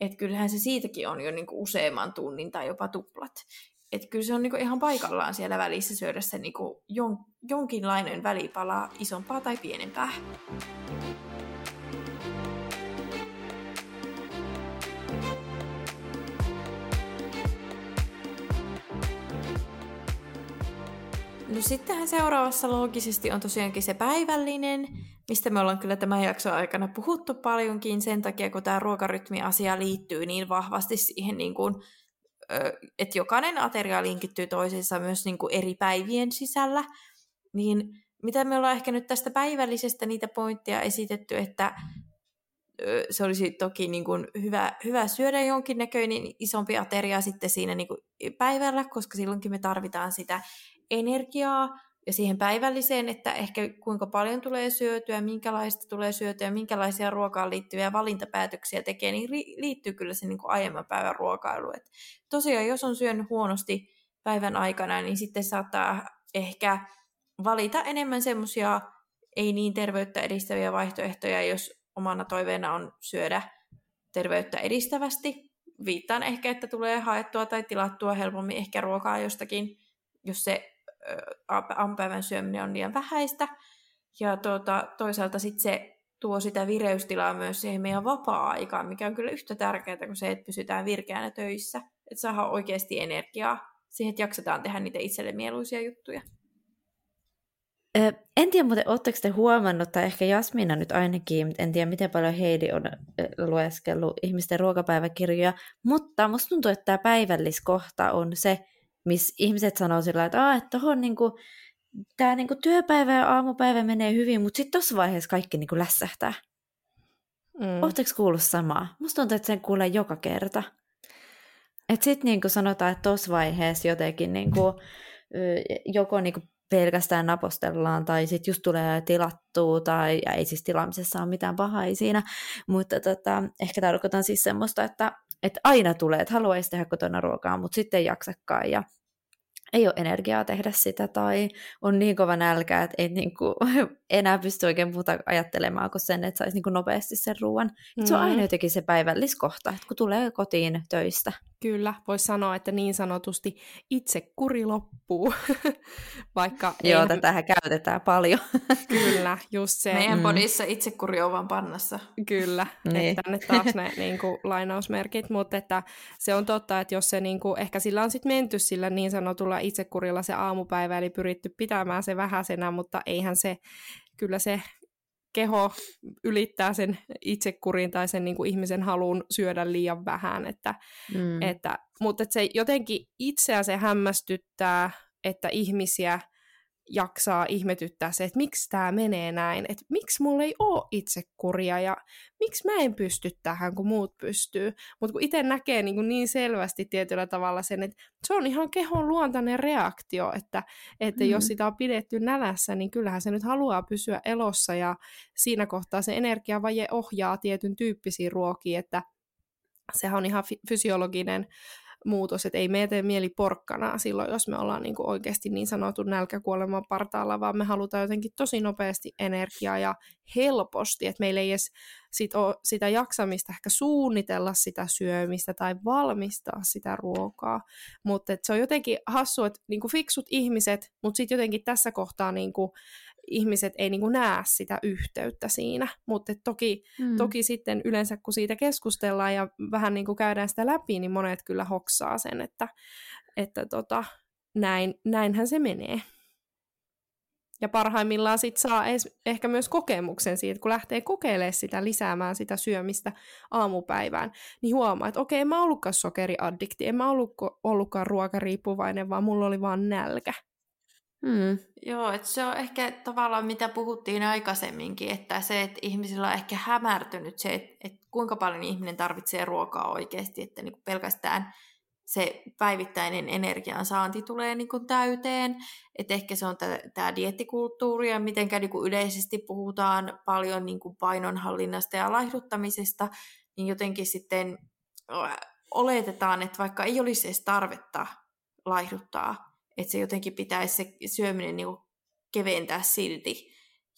Että kyllähän se siitäkin on jo niin kuin useamman tunnin tai jopa tuplat. Että kyllä se on niin kuin ihan paikallaan siellä välissä syödä se niin kuin jonkinlainen välipala, isompaa tai pienempää. No sittenhän seuraavassa loogisesti on tosiaankin se päivällinen, mistä me ollaan kyllä tämän jakson aikana puhuttu paljonkin sen takia, kun tämä ruokarytmiasia liittyy niin vahvasti siihen, niin kuin, että jokainen ateria linkittyy toisensa myös niin kuin eri päivien sisällä. Niin mitä me ollaan ehkä nyt tästä päivällisestä niitä pointteja esitetty, että se olisi toki niin kuin hyvä syödä jonkinnäköinen isompi ateria sitten siinä niin kuin päivällä, koska silloinkin me tarvitaan sitä energiaa ja siihen päivälliseen, että ehkä kuinka paljon tulee syötyä, minkälaista tulee syötyä, minkälaisia ruokaan liittyviä valintapäätöksiä tekee, niin liittyy kyllä se niin kuin aiemman päivän ruokailu. Et tosiaan, jos on syönyt huonosti päivän aikana, niin sitten saattaa ehkä valita enemmän semmoisia ei niin terveyttä edistäviä vaihtoehtoja, jos omana toiveena on syödä terveyttä edistävästi, viittaan ehkä, että tulee haettua tai tilattua helpommin ehkä ruokaa jostakin, jos se aamupäivän syöminen on liian vähäistä. Ja toisaalta sitten se tuo sitä vireystilaa myös siihen meidän vapaa-aikaan, mikä on kyllä yhtä tärkeää kuin se, että pysytään virkeänä töissä. Että saadaan oikeasti energiaa siihen, että jaksetaan tehdä niitä itselle mieluisia juttuja. En tiedä muuten, ootteko te huomannut, tai ehkä Jasmina nyt ainakin, en tiedä miten paljon Heidi on lueskellut ihmisten ruokapäiväkirjoja, mutta musta tuntuu, että tämä päivälliskohta on se, missä ihmiset sanoo sillä tavalla, että niinku, tämä niinku työpäivä ja aamupäivä menee hyvin, mutta sitten tuossa vaiheessa kaikki niinku lässähtää. Ootteko kuullut samaa? Musta tuntuu, että sen kuulee joka kerta. Että sitten niinku sanotaan, että tuossa vaiheessa jotenkin niinku, joko niinku pelkästään napostellaan, tai sitten just tulee tilattua, tai ei siis tilaamisessa ole mitään pahaa siinä, mutta ehkä tarkoitan siis semmoista, että aina tulee, että haluaisi tehdä kotona ruokaa, mutta sitten ei jaksakaan, ja ei ole energiaa tehdä sitä, tai on niin kova nälkä, että ei niinku enää pysty oikein muuta ajattelemaan kuin sen, että saisi niinku nopeasti sen ruoan. Se on aina jotenkin se päivälliskohta, että kun tulee kotiin töistä. Kyllä, voisi sanoa, että niin sanotusti itse kuri loppuu. Vaikka joo, eihän... tätähän käytetään paljon. Kyllä, just se. Meidän podissa itse kuri on vaan pannassa. Kyllä, niin. Että tänne taas ne niinku lainausmerkit, mutta että se on totta, että jos se niinku, ehkä sillä on sitten menty sillä niin sanotulla itsekurilla se aamupäivä, eli pyritty pitämään se vähäisenä, mutta eihän se, kyllä se keho ylittää sen itsekurin tai sen niin kuin ihmisen halun syödä liian vähän. Mutta se jotenkin itseä se hämmästyttää, että ihmisiä jaksaa ihmetyttää se, että miksi tämä menee näin, että miksi mulla ei ole itsekuria ja miksi mä en pysty tähän, kun muut pystyy. Mutta kun itse näkee niin selvästi tietyllä tavalla sen, että se on ihan kehon luontainen reaktio, että jos sitä on pidetty nälässä, niin kyllähän se nyt haluaa pysyä elossa ja siinä kohtaa se energiavaje ohjaa tietyn tyyppisiin ruokiin, että sehän on ihan fysiologinen muutos, että ei me tee mieli porkkanaa silloin, jos me ollaan niinku oikeasti niin sanotun nälkäkuoleman partaalla, vaan me halutaan jotenkin tosi nopeasti energiaa ja helposti, että meillä ei edes ole sitä jaksamista ehkä suunnitella sitä syömistä tai valmistaa sitä ruokaa, mutta se on jotenkin hassu, että niinku fiksut ihmiset, mutta sitten jotenkin tässä kohtaa niinku ihmiset ei niinku näe sitä yhteyttä siinä, mutta toki sitten yleensä kun siitä keskustellaan ja vähän niinku käydään sitä läpi, niin monet kyllä hoksaa sen, että näinhän se menee. Ja parhaimmillaan sit saa ehkä myös kokemuksen siitä, kun lähtee kokeilemaan sitä, lisäämään sitä syömistä aamupäivään, niin huomaa, että okei, en mä ollutkaan sokeriaddikti, en mä ollutkaan ruokariippuvainen, vaan mulla oli vaan nälkä. Joo, että se on ehkä tavallaan mitä puhuttiin aikaisemminkin, että se, että ihmisillä on ehkä hämärtynyt se, että kuinka paljon ihminen tarvitsee ruokaa oikeasti, että niin kuin pelkästään se päivittäinen energiansaanti tulee niin kuin täyteen, että ehkä se on tämä dieettikulttuuri ja mitenkä niin kuin yleisesti puhutaan paljon niin kuin painonhallinnasta ja laihduttamisesta, niin jotenkin sitten oletetaan, että vaikka ei olisi edes tarvetta laihduttaa, että se jotenkin pitäisi se syöminen niin kuin keventää silti.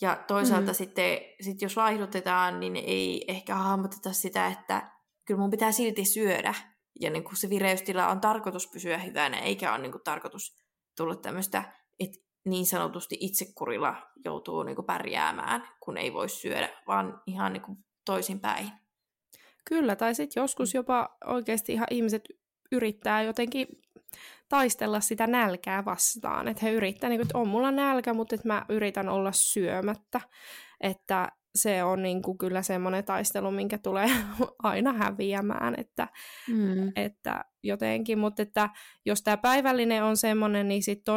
Ja toisaalta sitten jos laihdutetaan, niin ei ehkä hahmoteta sitä, että kyllä mun pitää silti syödä. Ja niin kuin se vireystila on tarkoitus pysyä hyvänä, eikä ole niin kuin tarkoitus tulla tämmöistä, että niin sanotusti itsekurilla joutuu niin kuin pärjäämään, kun ei voi syödä, vaan ihan niin kuin toisinpäin. Kyllä, tai sitten joskus jopa oikeasti ihan ihmiset yrittää jotenkin taistella sitä nälkää vastaan, että he yrittää, niin kuin, että on mulla nälkä, mutta että mä yritän olla syömättä, että se on niin kuin kyllä semmoinen taistelu, minkä tulee aina häviämään, että jotenkin, mutta että jos tämä päivällinen on semmoinen, niin sitten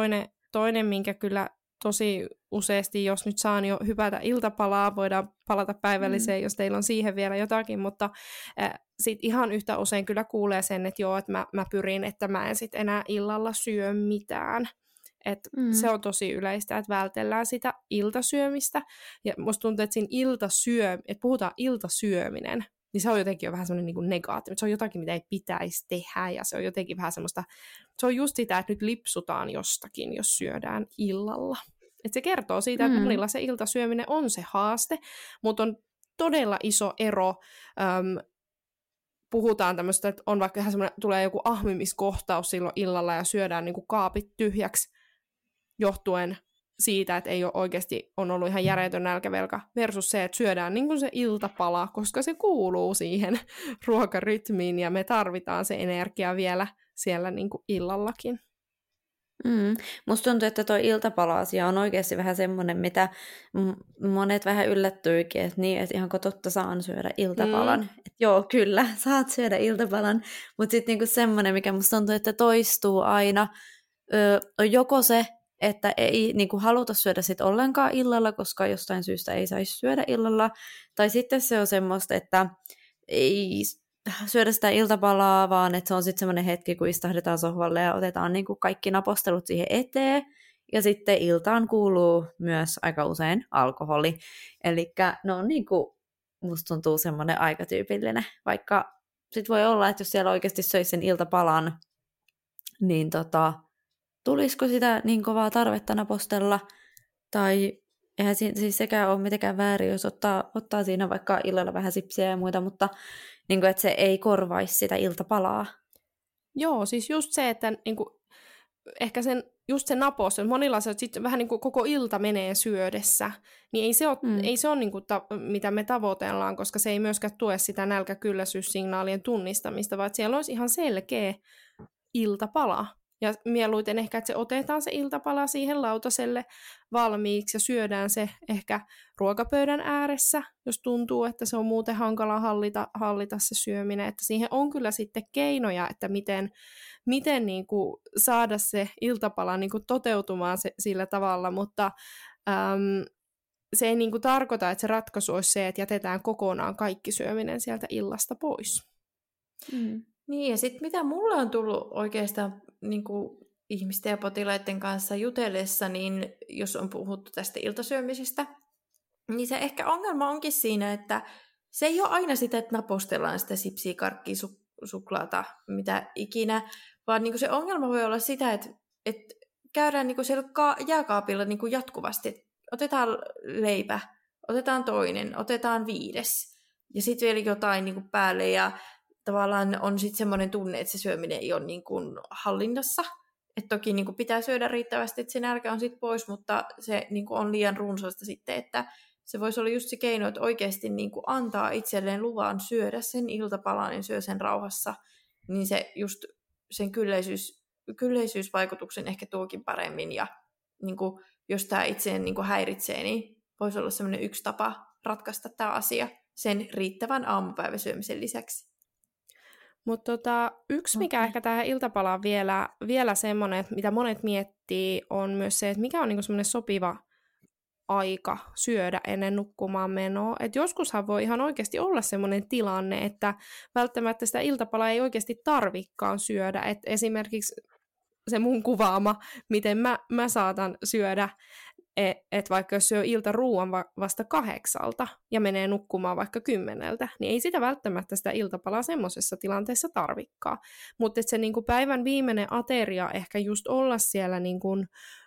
toinen, minkä kyllä tosi useasti, jos nyt saan jo hypätä iltapalaa, voidaan palata päivälliseen, jos teillä on siihen vielä jotakin, mutta sitten ihan yhtä usein kyllä kuulee sen, että joo, että mä pyrin, että mä en sitten enää illalla syö mitään. Että se on tosi yleistä, että vältellään sitä iltasyömistä. Ja musta tuntuu, että siinä että puhutaan iltasyöminen, niin se on jotenkin jo vähän semmoinen niin kuin negatiivinen. Se on jotakin, mitä ei pitäisi tehdä, ja se on jotenkin vähän semmoista, se on just sitä, että nyt lipsutaan jostakin, jos syödään illalla. Että se kertoo siitä, että monilla se iltasyöminen on se haaste, mutta on todella iso ero puhutaan tämmöistä, että on vaikka ihan semmoinen, tulee joku ahmimiskohtaus silloin illalla ja syödään niin kuin kaapit tyhjäksi johtuen siitä, että ei ole oikeasti on ollut ihan järjetön nälkävelka versus se, että syödään niin kuin se iltapala, koska se kuuluu siihen ruokarytmiin ja me tarvitaan se energia vielä siellä niin kuin illallakin. Musta tuntuu, että toi iltapala-asia on oikeasti vähän semmoinen, mitä monet vähän yllättyykin, että niin, että ihanko totta saan syödä iltapalan. Että joo, kyllä, saat syödä iltapalan, mutta sitten niinku semmoinen, mikä musta tuntuu, että toistuu aina, on joko se, että ei niinku haluta syödä sit ollenkaan illalla, koska jostain syystä ei saisi syödä illalla, tai sitten se on semmoista, että ei syödä sitä iltapalaa, vaan että se on sitten semmoinen hetki, kun istahdetaan sohvalle ja otetaan niin kuin kaikki napostelut siihen eteen. Ja sitten iltaan kuuluu myös aika usein alkoholi. Eli ne on niin kuin, musta tuntuu semmoinen aika tyypillinen. Vaikka sitten voi olla, että jos siellä oikeasti söisi sen iltapalan, niin tulisiko sitä niin kovaa tarvetta napostella? Tai eihän siis sekään ole mitenkään väärin, jos ottaa siinä vaikka illalla vähän sipsiä ja muita, mutta niin kuin, että se ei korvaisi sitä iltapalaa. Joo, siis just se, että niin kuin, ehkä se napos, että monilla se sitten vähän niin kuin koko ilta menee syödessä, niin ei se ole, niin kuin, mitä me tavoitellaan, koska se ei myöskään tue sitä nälkäkylläisyyssignaalien tunnistamista, vaan siellä olisi ihan selkeä iltapala. Ja mieluiten ehkä, että se otetaan se iltapala siihen lautaselle valmiiksi ja syödään se ehkä ruokapöydän ääressä, jos tuntuu, että se on muuten hankala hallita se syöminen. Että siihen on kyllä sitten keinoja, että miten niin kuin saada se iltapala niin kuin toteutumaan sillä tavalla, mutta se ei niin kuin tarkoita, että se ratkaisu olisi se, että jätetään kokonaan kaikki syöminen sieltä illasta pois. Niin, ja sitten mitä mulle on tullut oikeastaan niin kuin ihmisten ja potilaiden kanssa jutellessa, niin jos on puhuttu tästä iltasyömisestä, niin se ehkä ongelma onkin siinä, että se ei ole aina sitä, että napostellaan sitä sipsiä, karkkia, suklaata, mitä ikinä, vaan niin kuin se ongelma voi olla sitä, että käydään niin kuin siellä jääkaapilla niin kuin jatkuvasti. Otetaan leipä, otetaan toinen, otetaan viides ja sitten vielä jotain niin kuin päälle ja tavallaan on sitten semmoinen tunne, että se syöminen ei ole niin kuin hallinnassa. Et toki niin kuin pitää syödä riittävästi, että se nälkä on sitten pois, mutta se niin kuin on liian runsaista sitten, että se voisi olla just se keino, että oikeasti niin kuin antaa itselleen luvan syödä sen iltapalan ja syö sen rauhassa, niin se just sen kylleisyysvaikutuksen ehkä tuokin paremmin. Ja niin kuin, jos tämä itseään niin kuin häiritsee, niin voisi olla semmoinen yksi tapa ratkaista tämä asia sen riittävän aamupäiväsyömisen lisäksi. Mutta yksi, mikä ehkä tähän iltapalaan vielä semmoinen, mitä monet miettii, on myös se, että mikä on niinku semmoinen sopiva aika syödä ennen nukkumaan menoa. Et joskushan voi ihan oikeasti olla semmoinen tilanne, että välttämättä sitä iltapalaa ei oikeasti tarvikaan syödä. Et esimerkiksi se mun kuvaama, miten mä saatan syödä, että vaikka jos syö iltaruuan vasta 8:00 ja menee nukkumaan vaikka 10:00, niin ei sitä välttämättä sitä iltapalaa semmoisessa tilanteessa tarvikkaa. Mutta se niinku päivän viimeinen ateria ehkä just olla siellä niinku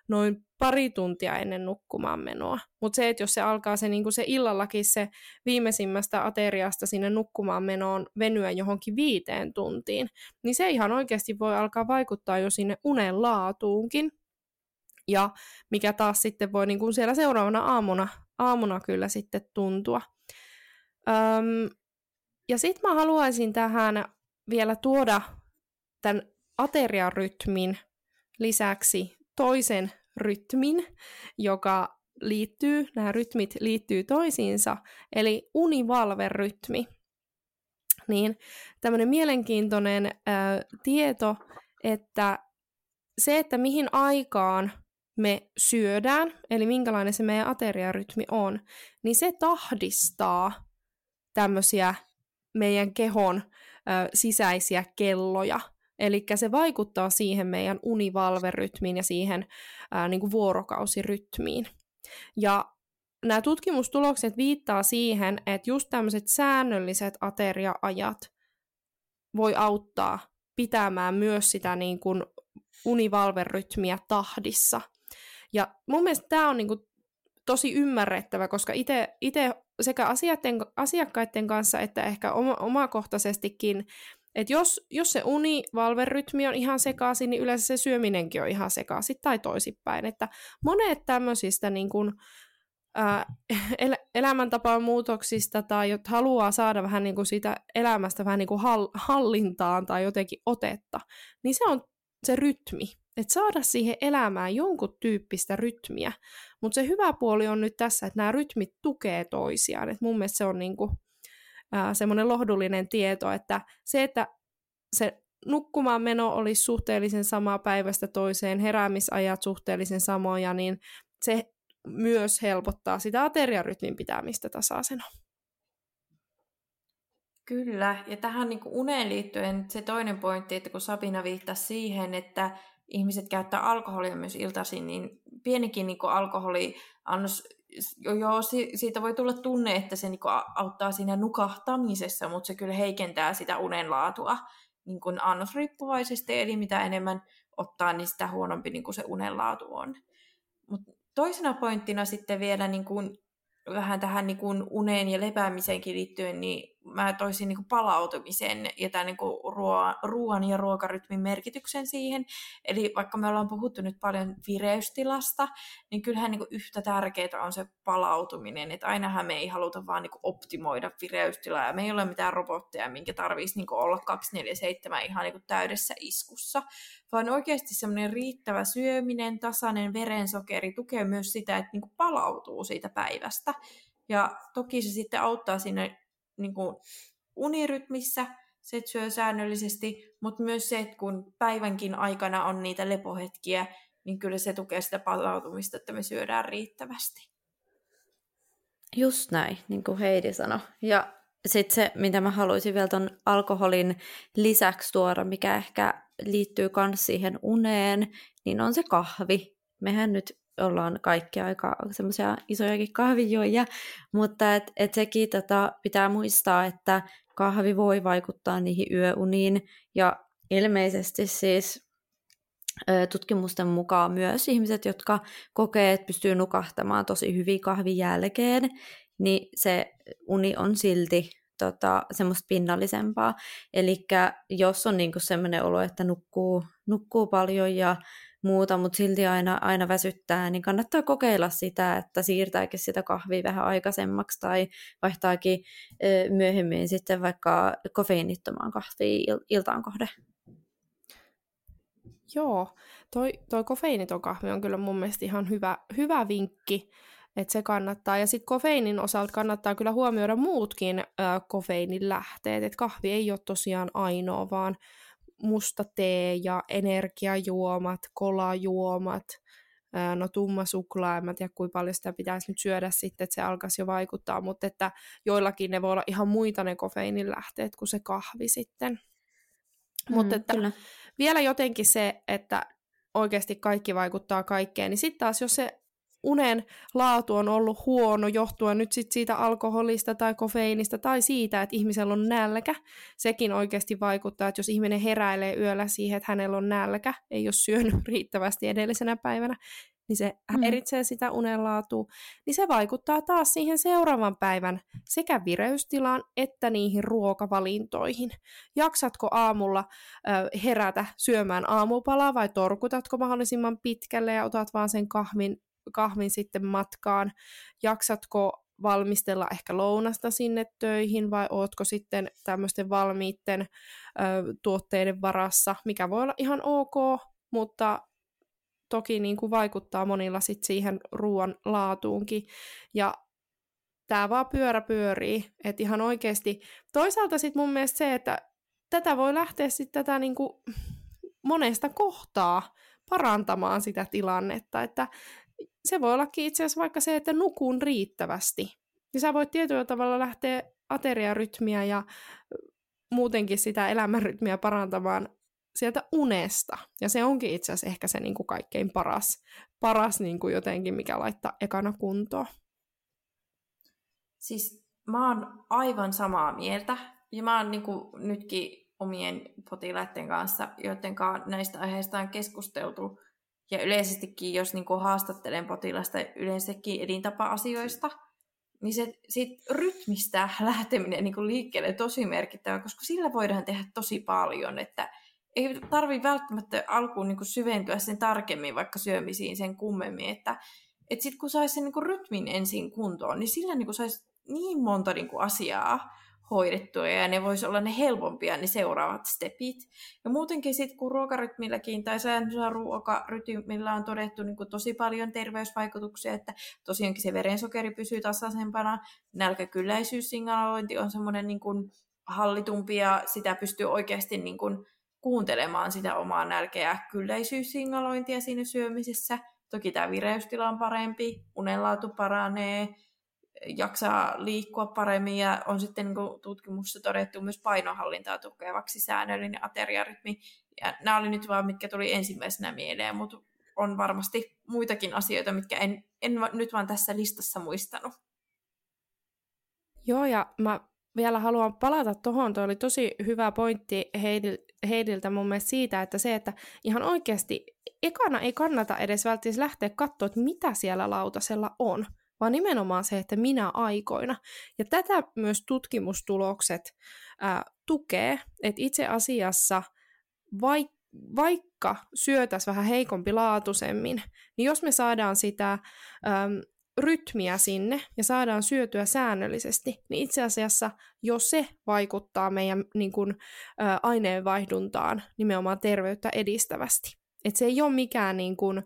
noin pari tuntia ennen nukkumaan menoa. Mutta se, että jos se alkaa se, niinku se illallakin se viimeisimmästä ateriasta sinne nukkumaan menoon venyä johonkin 5 tuntiin, niin se ihan oikeasti voi alkaa vaikuttaa jo sinne unen laatuunkin. Ja mikä taas sitten voi niin kuin siellä seuraavana aamuna kyllä sitten tuntua. Ja sitten mä haluaisin tähän vielä tuoda tämän ateriarytmin lisäksi toisen rytmin, joka liittyy, nämä rytmit liittyy toisiinsa, eli univalverytmi. Niin tämmöinen mielenkiintoinen tieto, että se, että mihin aikaan me syödään, eli minkälainen se meidän ateriarytmi on, niin se tahdistaa tämmöisiä meidän kehon sisäisiä kelloja. Eli se vaikuttaa siihen meidän univalverytmiin ja siihen niin kuin vuorokausirytmiin. Ja nämä tutkimustulokset viittaa siihen, että just tämmöiset säännölliset ateriaajat voi auttaa pitämään myös sitä niin kuin univalverytmiä tahdissa. Ja mun mielestä tämä on niinku tosi ymmärrettävä, koska itse sekä asiakkaiden kanssa että ehkä omakohtaisestikin, että jos se uni-valverytmi on ihan sekaisin, niin yleensä se syöminenkin on ihan sekaisin tai toisinpäin. Että monet tämmöisistä niin kuin, elämäntapaan muutoksista tai jotka haluaa saada vähän niin kuin siitä elämästä vähän niin kuin hallintaan tai jotenkin otetta, niin se on se rytmi. Että saada siihen elämään jonkun tyyppistä rytmiä. Mutta se hyvä puoli on nyt tässä, että nämä rytmit tukee toisiaan. Et mun mielestä se on niinku, semmoinen lohdullinen tieto, että se nukkumaan meno olisi suhteellisen samaa päivästä toiseen, heräämisajat suhteellisen samoja, niin se myös helpottaa sitä ateriarytmin pitämistä tasaisena. Kyllä, ja tähän niinku uneen liittyen se toinen pointti, että kun Sabina viittasi siihen, että ihmiset käyttää alkoholia myös iltaisin, niin pienikin niin alkoholiannos, siitä voi tulla tunne, että se niin auttaa siinä nukahtamisessa, mutta se kyllä heikentää sitä unenlaatua niin annosriippuvaisesti, eli mitä enemmän ottaa, niin sitä huonompi niin se unenlaatu on. Mut toisena pointtina sitten vielä niin vähän tähän niin uneen ja lepäämiseenkin liittyen, niin mä toisin niin palautumisen ja tämän niin ruoan ja ruokarytmin merkityksen siihen. Eli vaikka me ollaan puhuttu nyt paljon vireystilasta, niin kyllähän niin yhtä tärkeää on se palautuminen. Että ainahan me ei haluta vaan niin optimoida vireystilaa, ja me ei ole mitään robotteja, minkä tarvitsisi niin olla 24/7 ihan niin täydessä iskussa. Vaan oikeasti semmoinen riittävä syöminen, tasainen verensokeri tukee myös sitä, että niin palautuu siitä päivästä. Ja toki se sitten auttaa siinä niin kuin unirytmissä, se syö säännöllisesti, mutta myös se, että kun päivänkin aikana on niitä lepohetkiä, niin kyllä se tukee sitä palautumista, että me syödään riittävästi. Just näin, niin kuin Heidi sanoi. Ja sitten se, mitä mä haluaisin vielä ton alkoholin lisäksi tuoda, mikä ehkä liittyy myös siihen uneen, niin on se kahvi. Mehän nyt ollaan kaikki aika semmoisia isojakin kahvijuoja, mutta et sekin pitää muistaa, että kahvi voi vaikuttaa niihin yöuniin, ja ilmeisesti siis tutkimusten mukaan myös ihmiset, jotka kokee, että pystyy nukahtamaan tosi hyvin kahvin jälkeen, niin se uni on silti semmoista pinnallisempaa. Eli jos on niinku semmoinen olo, että nukkuu paljon ja muuta, mutta silti aina väsyttää, niin kannattaa kokeilla sitä, että siirtääkin sitä kahvia vähän aikaisemmaksi tai vaihtaakin myöhemmin sitten vaikka kofeiinittomaan kahviin iltaan kohde. Joo, toi kofeiiniton kahvi on kyllä mun mielestä ihan hyvä vinkki, että se kannattaa. Ja sitten kofeiinin osalta kannattaa kyllä huomioida muutkin kofeiinin lähteet, että kahvi ei ole tosiaan ainoa, vaan musta tee ja energiajuomat, kolajuomat, no tumma suklaa, en mä tiedä kuinka paljon sitä pitäisi nyt syödä sitten, että se alkaisi jo vaikuttaa, mutta että joillakin ne voi olla ihan muita ne kofeiinin lähteet kuin se kahvi sitten. Mutta että vielä jotenkin se, että oikeasti kaikki vaikuttaa kaikkeen, niin sitten taas jos se unen laatu on ollut huono johtuen nyt sit siitä alkoholista tai kofeiinista tai siitä, että ihmisellä on nälkä. Sekin oikeasti vaikuttaa, että jos ihminen heräilee yöllä siihen, että hänellä on nälkä, ei ole syönyt riittävästi edellisenä päivänä, niin se häiritsee sitä unen laatua, niin se vaikuttaa taas siihen seuraavan päivän sekä vireystilaan että niihin ruokavalintoihin. Jaksatko aamulla herätä syömään aamupalaa vai torkutatko mahdollisimman pitkälle ja otat vaan sen kahvin sitten matkaan, jaksatko valmistella ehkä lounasta sinne töihin vai ootko sitten tämmöisten valmiitten tuotteiden varassa, mikä voi olla ihan ok, mutta toki niin kuin vaikuttaa monilla sitten siihen ruoan laatuunkin ja tämä vaan pyörä pyörii, että ihan oikeasti toisaalta sitten mun mielestä se, että tätä voi lähteä sitten tätä niin kuin monesta kohtaa parantamaan sitä tilannetta, että se voi ollakin itse asiassa vaikka se, että nukun riittävästi. Ja sä voit tietyllä tavalla lähteä ateriarytmiä ja muutenkin sitä elämänrytmiä parantamaan sieltä unesta. Ja se onkin itse asiassa ehkä se niin kuin kaikkein paras niin kuin jotenkin, mikä laittaa ekana kuntoon. Siis mä oon aivan samaa mieltä. Ja mä oon niin kuin nytkin omien potilaiden kanssa, joiden näistä aiheista on keskusteltu, Ja yleisestikin, jos niinku haastattelen potilasta yleensäkin elintapa-asioista, niin se siitä rytmistä lähteminen niinku liikkeelle tosi merkittävä, koska sillä voidaan tehdä tosi paljon, että ei tarvitse välttämättä alkuun niinku syventyä sen tarkemmin vaikka syömisiin sen kummemmin, että sitten kun saisi sen niinku rytmin ensin kuntoon, niin sillä niinku saisi niin monta niinku asiaa hoidettua ja ne voisi olla ne helpompia, ne seuraavat stepit. Ja muutenkin sitten kun ruokarytmilläkin tai säännöllä ruokarytmillä on todettu niin kuin tosi paljon terveysvaikutuksia, että tosiaankin se verensokeri pysyy tasaisempana, nälkäkylläisyys-signalointi on semmoinen niin kuin hallitumpi ja sitä pystyy oikeasti niin kuin kuuntelemaan sitä omaa nälkeä kylläisyys-signalointia siinä syömisessä. Toki tämä vireystila on parempi, unenlaatu paranee, jaksaa liikkua paremmin ja on sitten niin tutkimuksessa todettu myös painonhallintaa tukevaksi säännöllinen ateriarytmi. Ja nämä oli nyt vaan, mitkä tuli ensimmäisenä mieleen, mutta on varmasti muitakin asioita, mitkä en nyt vaan tässä listassa muistanut. Joo, ja mä vielä haluan palata tuohon. Tuo oli tosi hyvä pointti Heidiltä mun mielestä siitä, että se, että ihan oikeasti ekana ei kannata edes välttämättä lähteä katsoa, että mitä siellä lautasella on, vaan nimenomaan se, että minä aikoina. Ja tätä myös tutkimustulokset tukee, että itse asiassa vaikka syötäisiin vähän heikompi laatuisemmin, niin jos me saadaan sitä rytmiä sinne ja saadaan syötyä säännöllisesti, niin itse asiassa jo se vaikuttaa meidän niin kuin, aineenvaihduntaan nimenomaan terveyttä edistävästi. Että se ei ole mikään niin kuin,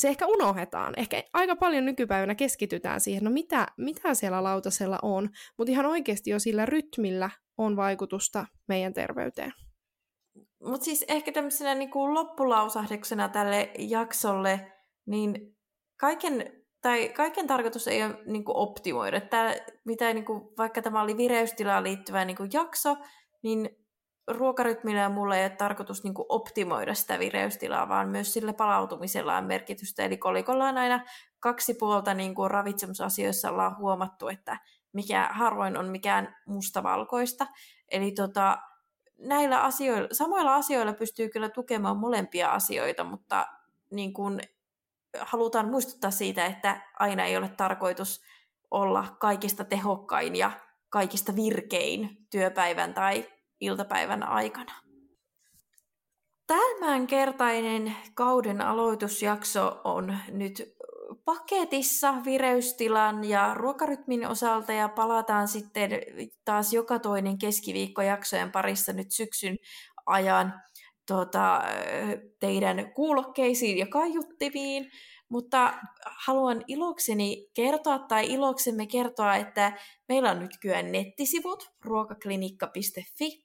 se ehkä unohdetaan. Ehkä aika paljon nykypäivänä keskitytään siihen, no mitä siellä lautasella on, mutta ihan oikeasti jo sillä rytmillä on vaikutusta meidän terveyteen. Mutta siis ehkä tämmöisenä niinku loppulausahdeksena tälle jaksolle, niin kaiken tarkoitus ei ole niinku optimoida. Mitä vaikka tämä oli vireystilaan liittyvä niinku jakso, niin ruokarytmillä ja mulla ei ole tarkoitus niin kuin optimoida sitä vireystilaa, vaan myös sillä palautumisella on merkitystä. Eli kolikolla on aina kaksi puolta, niin kuin ravitsemusasioissa ollaan huomattu, että mikä harvoin on mikään mustavalkoista. Eli näillä asioilla, samoilla asioilla pystyy kyllä tukemaan molempia asioita, mutta niin kuin halutaan muistuttaa siitä, että aina ei ole tarkoitus olla kaikista tehokkain ja kaikista virkein työpäivän tai iltapäivän aikana. Tämänkertainen kauden aloitusjakso on nyt paketissa vireystilan ja ruokarytmin osalta ja palataan sitten taas joka toinen keskiviikko jaksojen parissa nyt syksyn ajan teidän kuulokkeisiin ja kaiuttimiin, mutta haluan ilokseni kertoa tai iloksemme kertoa, että meillä on nyt kyllä nettisivut ruokaklinikka.fi.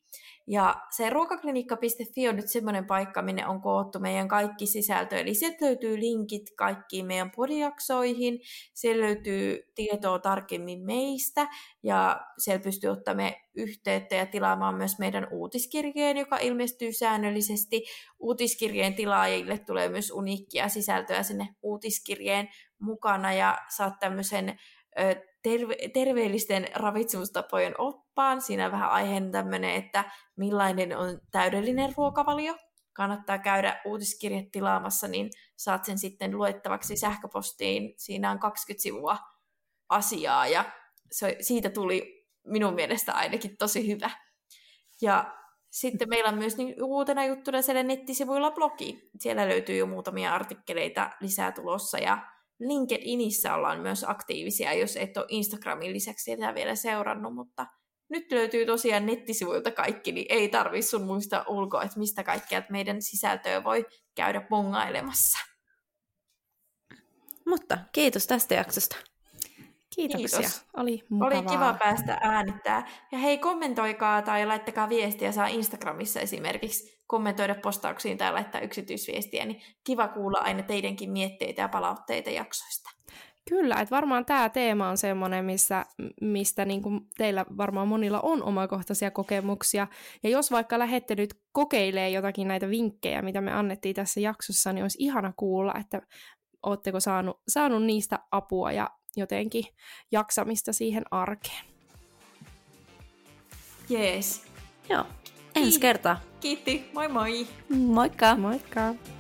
Ja se ruokaklinikka.fi on nyt semmoinen paikka, minne on koottu meidän kaikki sisältö, eli sieltä löytyy linkit kaikkiin meidän podijaksoihin, siellä löytyy tietoa tarkemmin meistä, ja siellä pystyy ottamaan yhteyttä ja tilaamaan myös meidän uutiskirjeen, joka ilmestyy säännöllisesti. Uutiskirjeen tilaajille tulee myös uniikkia sisältöä sinne uutiskirjeen mukana, ja saat tämmöisen terveellisten ravitsemustapojen oppaan. Siinä vähän aiheena tämmöinen, että millainen on täydellinen ruokavalio. Kannattaa käydä uutiskirjat tilaamassa, niin saat sen sitten luettavaksi sähköpostiin. Siinä on 20 sivua asiaa ja siitä tuli minun mielestä ainakin tosi hyvä. Ja sitten meillä on myös uutena juttuna siellä nettisivuilla blogi. Siellä löytyy jo muutamia artikkeleita lisää tulossa ja LinkedInissä ollaan myös aktiivisia, jos et ole Instagramin lisäksi sitä vielä seurannut, mutta nyt löytyy tosiaan nettisivuilta kaikki, niin ei tarvitse sun muistaa ulkoa, että mistä kaikkea meidän sisältöä voi käydä bongailemassa. Mutta kiitos tästä jaksosta. Kiitoksia. Kiitos. Oli mukavaa. Oli kiva päästä äänittää. Ja hei, kommentoikaa tai laittakaa viestiä, saa Instagramissa esimerkiksi kommentoida postauksiin tai laittaa yksityisviestiä, niin kiva kuulla aina teidänkin mietteitä ja palautteita jaksoista. Kyllä, että varmaan tämä teema on semmoinen, mistä niin kuin teillä varmaan monilla on omakohtaisia kokemuksia. Ja jos vaikka lähette nyt kokeilemaan jotakin näitä vinkkejä, mitä me annettiin tässä jaksossa, niin olisi ihana kuulla, että ootteko saanut niistä apua ja jotenkin jaksamista siihen arkeen. Jees. Joo. Ensi kertaa. Kiitti. Moi moi. Moikka. Moikka.